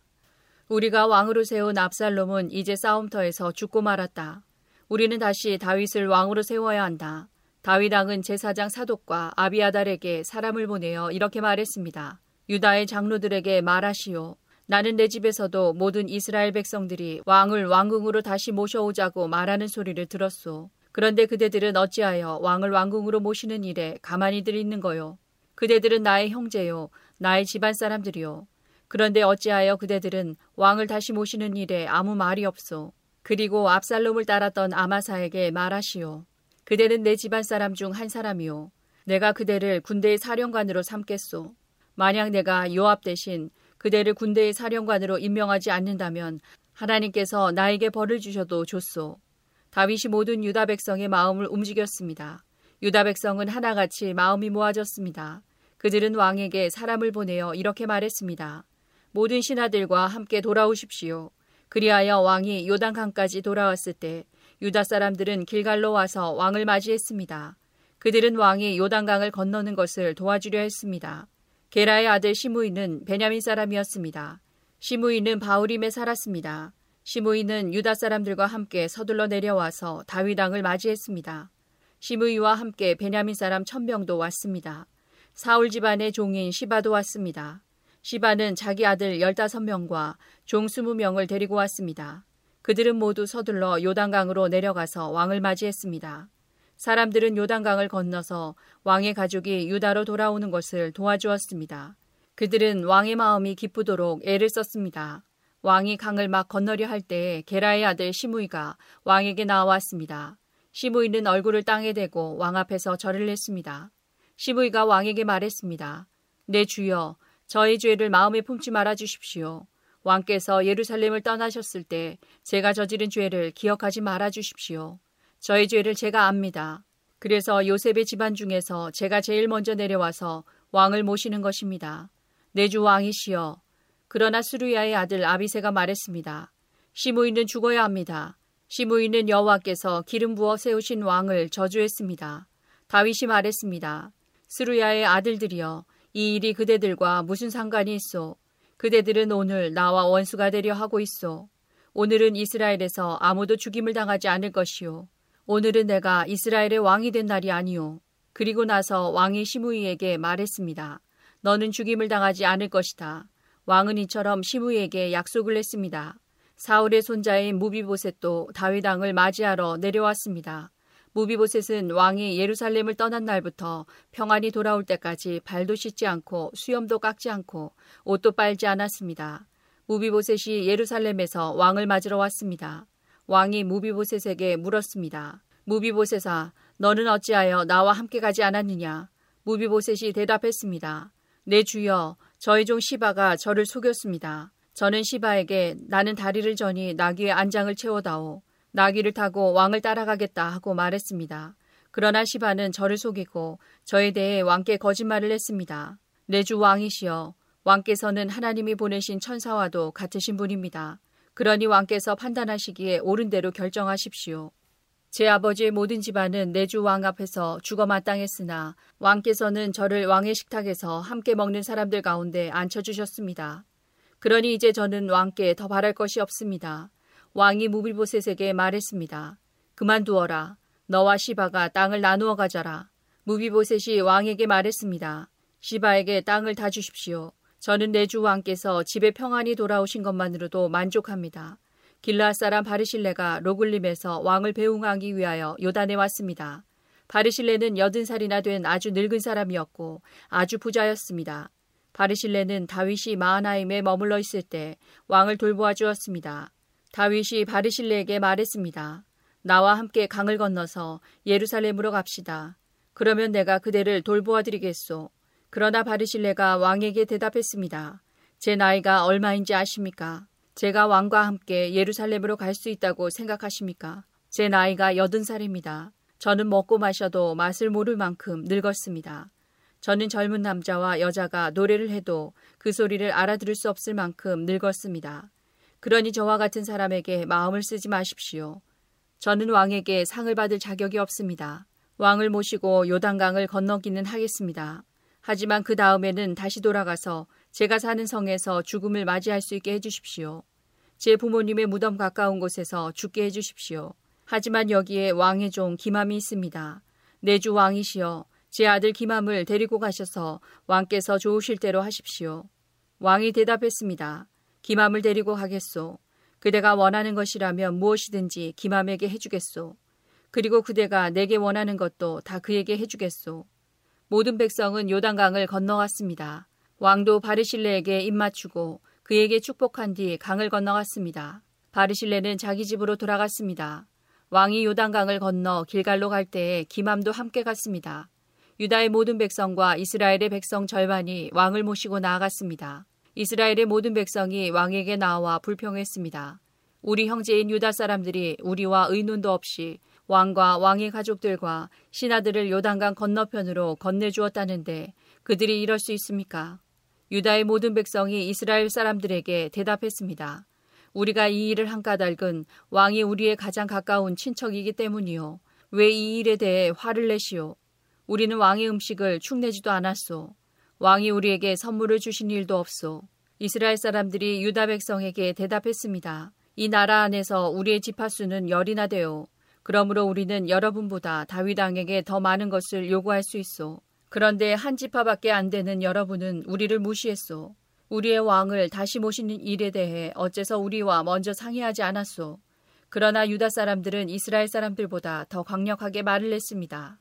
우리가 왕으로 세운 압살롬은 이제 싸움터에서 죽고 말았다. 우리는 다시 다윗을 왕으로 세워야 한다. 다윗 왕은 제사장 사독과 아비아달에게 사람을 보내어 이렇게 말했습니다. 유다의 장로들에게 말하시오. 나는 내 집에서도 모든 이스라엘 백성들이 왕을 왕궁으로 다시 모셔오자고 말하는 소리를 들었소. 그런데 그대들은 어찌하여 왕을 왕궁으로 모시는 일에 가만히들 있는 거요. 그대들은 나의 형제요, 나의 집안 사람들이요. 그런데 어찌하여 그대들은 왕을 다시 모시는 일에 아무 말이 없소. 그리고 압살롬을 따랐던 아마사에게 말하시오. 그대는 내 집안 사람 중 한 사람이오. 내가 그대를 군대의 사령관으로 삼겠소. 만약 내가 요압 대신 그대를 군대의 사령관으로 임명하지 않는다면 하나님께서 나에게 벌을 주셔도 좋소. 다윗이 모든 유다 백성의 마음을 움직였습니다. 유다 백성은 하나같이 마음이 모아졌습니다. 그들은 왕에게 사람을 보내어 이렇게 말했습니다. 모든 신하들과 함께 돌아오십시오. 그리하여 왕이 요단강까지 돌아왔을 때 유다 사람들은 길갈로 와서 왕을 맞이했습니다. 그들은 왕이 요단강을 건너는 것을 도와주려 했습니다. 게라의 아들 시므이는 베냐민 사람이었습니다. 시므이는 바울임에 살았습니다. 시므이는 유다 사람들과 함께 서둘러 내려와서 다윗 왕을 맞이했습니다. 시므이와 함께 베냐민 사람 천명도 왔습니다. 사울 집안의 종인 시바도 왔습니다. 시바는 자기 아들 열다섯 명과 종 스무 명을 데리고 왔습니다. 그들은 모두 서둘러 요단강으로 내려가서 왕을 맞이했습니다. 사람들은 요단강을 건너서 왕의 가족이 유다로 돌아오는 것을 도와주었습니다. 그들은 왕의 마음이 기쁘도록 애를 썼습니다. 왕이 강을 막 건너려 할 때에 게라의 아들 시므이가 왕에게 나왔습니다. 시므이는 얼굴을 땅에 대고 왕 앞에서 절을 했습니다. 시므이가 왕에게 말했습니다. 내 주여, 저의 죄를 마음에 품지 말아 주십시오. 왕께서 예루살렘을 떠나셨을 때 제가 저지른 죄를 기억하지 말아 주십시오. 저의 죄를 제가 압니다. 그래서 요셉의 집안 중에서 제가 제일 먼저 내려와서 왕을 모시는 것입니다. 내 주 왕이시여. 그러나 수루야의 아들 아비새가 말했습니다. 시므이는 죽어야 합니다. 시므이는 여호와께서 기름 부어 세우신 왕을 저주했습니다. 다윗이 말했습니다. 수루야의 아들들이여, 이 일이 그대들과 무슨 상관이 있소? 그대들은 오늘 나와 원수가 되려 하고 있소. 오늘은 이스라엘에서 아무도 죽임을 당하지 않을 것이오. 오늘은 내가 이스라엘의 왕이 된 날이 아니오. 그리고 나서 왕이 시므이에게 말했습니다. 너는 죽임을 당하지 않을 것이다. 왕은 이처럼 시므이에게 약속을 했습니다. 사울의 손자인 무비보셋도 다윗왕을 맞이하러 내려왔습니다. 무비보셋은 왕이 예루살렘을 떠난 날부터 평안히 돌아올 때까지 발도 씻지 않고 수염도 깎지 않고 옷도 빨지 않았습니다. 무비보셋이 예루살렘에서 왕을 맞으러 왔습니다. 왕이 무비보셋에게 물었습니다. 무비보셋아, 너는 어찌하여 나와 함께 가지 않았느냐? 무비보셋이 대답했습니다. 내 주여, 저의 종 시바가 저를 속였습니다. 저는 시바에게 나는 다리를 저니 나귀의 안장을 채워다오. 나귀를 타고 왕을 따라가겠다 하고 말했습니다. 그러나 시바는 저를 속이고 저에 대해 왕께 거짓말을 했습니다. 내 주 왕이시여, 왕께서는 하나님이 보내신 천사와도 같으신 분입니다. 그러니 왕께서 판단하시기에 옳은 대로 결정하십시오. 제 아버지의 모든 집안은 내 주 왕 앞에서 죽어 마땅했으나 왕께서는 저를 왕의 식탁에서 함께 먹는 사람들 가운데 앉혀주셨습니다. 그러니 이제 저는 왕께 더 바랄 것이 없습니다. 왕이 무비보셋에게 말했습니다. 그만두어라. 너와 시바가 땅을 나누어 가져라. 무비보셋이 왕에게 말했습니다. 시바에게 땅을 다 주십시오. 저는 내 주 왕께서 집에 평안히 돌아오신 것만으로도 만족합니다. 길르앗 사람 바르실레가 로굴림에서 왕을 배웅하기 위하여 요단에 왔습니다. 바르실레는 여든 살이나 된 아주 늙은 사람이었고 아주 부자였습니다. 바르실레는 다윗이 마하나임에 머물러 있을 때 왕을 돌보아 주었습니다. 다윗이 바르실레에게 말했습니다. 나와 함께 강을 건너서 예루살렘으로 갑시다. 그러면 내가 그대를 돌보아 드리겠소. 그러나 바르실레가 왕에게 대답했습니다. 제 나이가 얼마인지 아십니까? 제가 왕과 함께 예루살렘으로 갈 수 있다고 생각하십니까? 제 나이가 여든 살입니다. 저는 먹고 마셔도 맛을 모를 만큼 늙었습니다. 저는 젊은 남자와 여자가 노래를 해도 그 소리를 알아들을 수 없을 만큼 늙었습니다. 그러니 저와 같은 사람에게 마음을 쓰지 마십시오. 저는 왕에게 상을 받을 자격이 없습니다. 왕을 모시고 요단강을 건너기는 하겠습니다. 하지만 그 다음에는 다시 돌아가서 제가 사는 성에서 죽음을 맞이할 수 있게 해주십시오. 제 부모님의 무덤 가까운 곳에서 죽게 해주십시오. 하지만 여기에 왕의 종 기맘이 있습니다. 내 주 왕이시여, 제 아들 기맘을 데리고 가셔서 왕께서 좋으실 대로 하십시오. 왕이 대답했습니다. 기맘을 데리고 가겠소. 그대가 원하는 것이라면 무엇이든지 기맘에게 해주겠소. 그리고 그대가 내게 원하는 것도 다 그에게 해주겠소. 모든 백성은 요단강을 건너갔습니다. 왕도 바르실레에게 입맞추고 그에게 축복한 뒤 강을 건너갔습니다. 바르실레는 자기 집으로 돌아갔습니다. 왕이 요단강을 건너 길갈로 갈 때에 기맘도 함께 갔습니다. 유다의 모든 백성과 이스라엘의 백성 절반이 왕을 모시고 나아갔습니다. 이스라엘의 모든 백성이 왕에게 나와 불평했습니다. 우리 형제인 유다 사람들이 우리와 의논도 없이 왕과 왕의 가족들과 신하들을 요단강 건너편으로 건네주었다는데 그들이 이럴 수 있습니까? 유다의 모든 백성이 이스라엘 사람들에게 대답했습니다. 우리가 이 일을 한 까닭은 왕이 우리의 가장 가까운 친척이기 때문이요. 왜 이 일에 대해 화를 내시오? 우리는 왕의 음식을 축내지도 않았소. 왕이 우리에게 선물을 주신 일도 없소. 이스라엘 사람들이 유다 백성에게 대답했습니다. 이 나라 안에서 우리의 지파수는 열이나 되오. 그러므로 우리는 여러분보다 다윗 왕에게 더 많은 것을 요구할 수 있소. 그런데 한 지파밖에 안 되는 여러분은 우리를 무시했소. 우리의 왕을 다시 모시는 일에 대해 어째서 우리와 먼저 상의하지 않았소. 그러나 유다 사람들은 이스라엘 사람들보다 더 강력하게 말을 했습니다.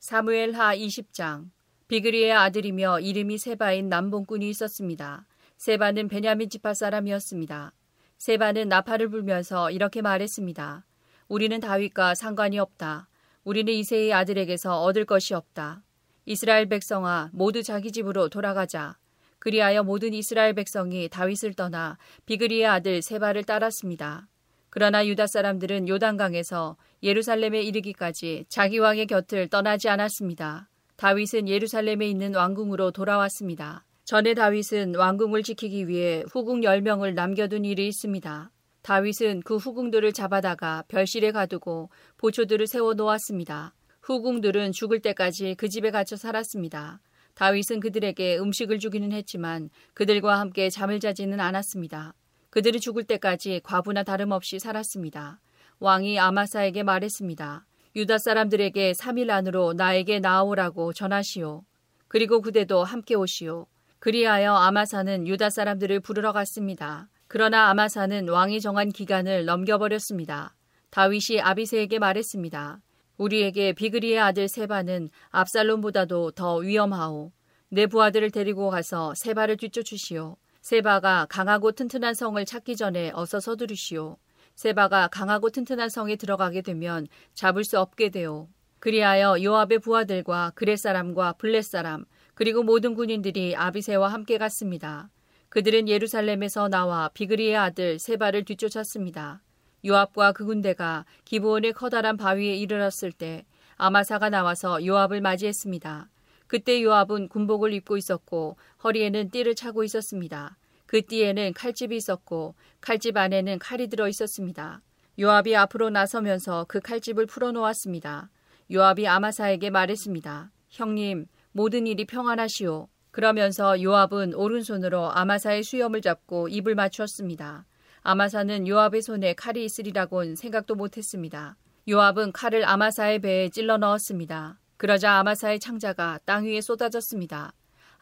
사무엘하 이십 장. 비그리의 아들이며 이름이 세바인 남봉꾼이 있었습니다. 세바는 베냐민 지파 사람이었습니다. 세바는 나팔을 불면서 이렇게 말했습니다. 우리는 다윗과 상관이 없다. 우리는 이새의 아들에게서 얻을 것이 없다. 이스라엘 백성아, 모두 자기 집으로 돌아가자. 그리하여 모든 이스라엘 백성이 다윗을 떠나 비그리의 아들 세바를 따랐습니다. 그러나 유다 사람들은 요단강에서 예루살렘에 이르기까지 자기 왕의 곁을 떠나지 않았습니다. 다윗은 예루살렘에 있는 왕궁으로 돌아왔습니다. 전에 다윗은 왕궁을 지키기 위해 후궁 열 명을 남겨둔 일이 있습니다. 다윗은 그 후궁들을 잡아다가 별실에 가두고 보초들을 세워놓았습니다. 후궁들은 죽을 때까지 그 집에 갇혀 살았습니다. 다윗은 그들에게 음식을 주기는 했지만 그들과 함께 잠을 자지는 않았습니다. 그들이 죽을 때까지 과부나 다름없이 살았습니다. 왕이 아마사에게 말했습니다. 유다 사람들에게 삼 일 안으로 나에게 나아오라고 전하시오. 그리고 그대도 함께 오시오. 그리하여 아마사는 유다 사람들을 부르러 갔습니다. 그러나 아마사는 왕이 정한 기간을 넘겨버렸습니다. 다윗이 아비새에게 말했습니다. 우리에게 비그리의 아들 세바는 압살롬보다도 더 위험하오. 내 부하들을 데리고 가서 세바를 뒤쫓으시오. 세바가 강하고 튼튼한 성을 찾기 전에 어서 서두르시오. 세바가 강하고 튼튼한 성에 들어가게 되면 잡을 수 없게 되오. 그리하여 요압의 부하들과 그렛 사람과 블렛 사람 그리고 모든 군인들이 아비새와 함께 갔습니다. 그들은 예루살렘에서 나와 비그리의 아들 세바를 뒤쫓았습니다. 요압과 그 군대가 기브온의 커다란 바위에 이르렀을 때 아마사가 나와서 요압을 맞이했습니다. 그때 요압은 군복을 입고 있었고 허리에는 띠를 차고 있었습니다. 그 띠에는 칼집이 있었고 칼집 안에는 칼이 들어 있었습니다. 요압이 앞으로 나서면서 그 칼집을 풀어놓았습니다. 요압이 아마사에게 말했습니다. 형님, 모든 일이 평안하시오. 그러면서 요압은 오른손으로 아마사의 수염을 잡고 입을 맞추었습니다. 아마사는 요압의 손에 칼이 있으리라고는 생각도 못했습니다. 요압은 칼을 아마사의 배에 찔러 넣었습니다. 그러자 아마사의 창자가 땅 위에 쏟아졌습니다.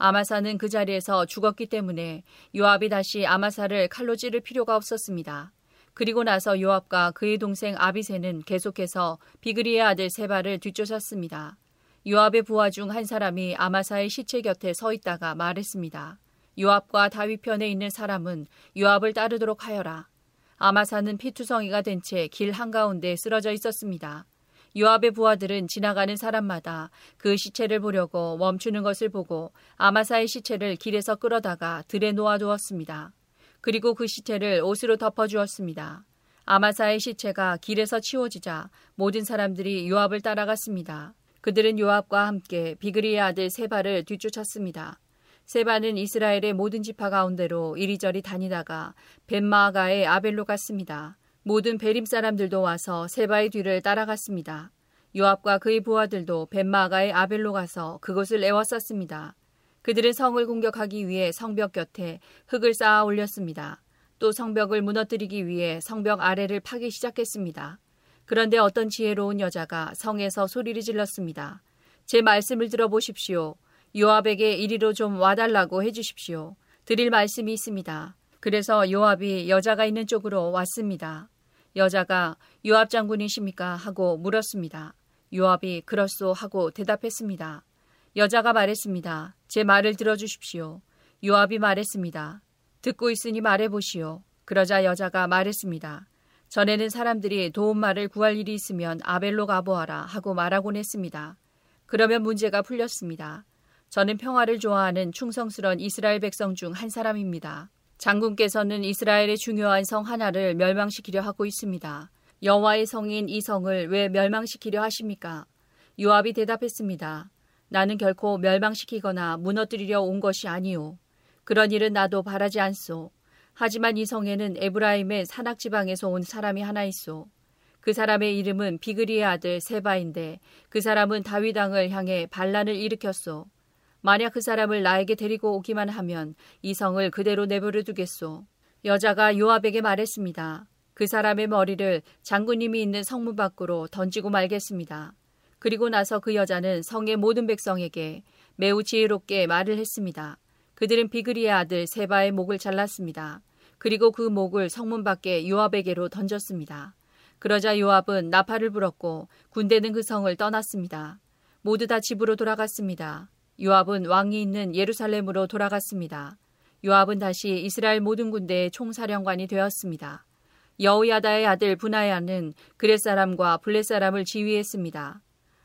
아마사는 그 자리에서 죽었기 때문에 요압이 다시 아마사를 칼로 찌를 필요가 없었습니다. 그리고 나서 요압과 그의 동생 아비새는 계속해서 비그리의 아들 세바를 뒤쫓았습니다. 요압의 부하 중 한 사람이 아마사의 시체 곁에 서 있다가 말했습니다. 요압과 다윗 편에 있는 사람은 요압을 따르도록 하여라. 아마사는 피투성이가 된 채 길 한가운데 쓰러져 있었습니다. 요압의 부하들은 지나가는 사람마다 그 시체를 보려고 멈추는 것을 보고 아마사의 시체를 길에서 끌어다가 들에 놓아두었습니다. 그리고 그 시체를 옷으로 덮어주었습니다. 아마사의 시체가 길에서 치워지자 모든 사람들이 요압을 따라갔습니다. 그들은 요압과 함께 비그리의 아들 세바를 뒤쫓았습니다. 세바는 이스라엘의 모든 지파 가운데로 이리저리 다니다가 벳마아가의 아벨로 갔습니다. 모든 베림 사람들도 와서 세바의 뒤를 따라갔습니다. 요압과 그의 부하들도 벳마아가의 아벨로 가서 그곳을 에워쌌습니다. 그들은 성을 공격하기 위해 성벽 곁에 흙을 쌓아 올렸습니다. 또 성벽을 무너뜨리기 위해 성벽 아래를 파기 시작했습니다. 그런데 어떤 지혜로운 여자가 성에서 소리를 질렀습니다. 제 말씀을 들어보십시오. 요압에게 이리로 좀 와달라고 해주십시오. 드릴 말씀이 있습니다. 그래서 요압이 여자가 있는 쪽으로 왔습니다. 여자가 요압 장군이십니까? 하고 물었습니다. 요압이 그렇소 하고 대답했습니다. 여자가 말했습니다. 제 말을 들어주십시오. 요압이 말했습니다. 듣고 있으니 말해보시오. 그러자 여자가 말했습니다. 전에는 사람들이 도움말을 구할 일이 있으면 아벨로 가보아라 하고 말하곤 했습니다. 그러면 문제가 풀렸습니다. 저는 평화를 좋아하는 충성스런 이스라엘 백성 중 한 사람입니다. 장군께서는 이스라엘의 중요한 성 하나를 멸망시키려 하고 있습니다. 여호와의 성인 이 성을 왜 멸망시키려 하십니까? 요압이 대답했습니다. 나는 결코 멸망시키거나 무너뜨리려 온 것이 아니오. 그런 일은 나도 바라지 않소. 하지만 이 성에는 에브라임의 산악지방에서 온 사람이 하나 있소. 그 사람의 이름은 비그리의 아들 세바인데 그 사람은 다윗 왕을 향해 반란을 일으켰소. 만약 그 사람을 나에게 데리고 오기만 하면 이 성을 그대로 내버려 두겠소. 여자가 요압에게 말했습니다. 그 사람의 머리를 장군님이 있는 성문 밖으로 던지고 말겠습니다. 그리고 나서 그 여자는 성의 모든 백성에게 매우 지혜롭게 말을 했습니다. 그들은 비그리의 아들 세바의 목을 잘랐습니다. 그리고 그 목을 성문 밖에 요압에게로 던졌습니다. 그러자 요압은 나팔을 불었고 군대는 그 성을 떠났습니다. 모두 다 집으로 돌아갔습니다. 요압은 왕이 있는 예루살렘으로 돌아갔습니다. 요압은 다시 이스라엘 모든 군대의 총사령관이 되었습니다. 여호야다의 아들 브나야는 그렛 사람과 블렛 사람을 지휘했습니다.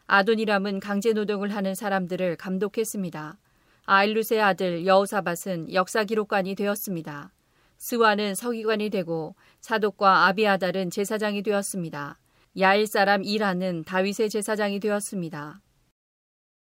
아도니람은 강제 노동을 하는 사람들을 감독했습니다. 아일루스의 아들 여호사밧은 역사 기록관이 되었습니다. 스와는 서기관이 되고 사독과 아비아달은 제사장이 되었습니다. 야일 사람 이라는 다윗의 제사장이 되었습니다.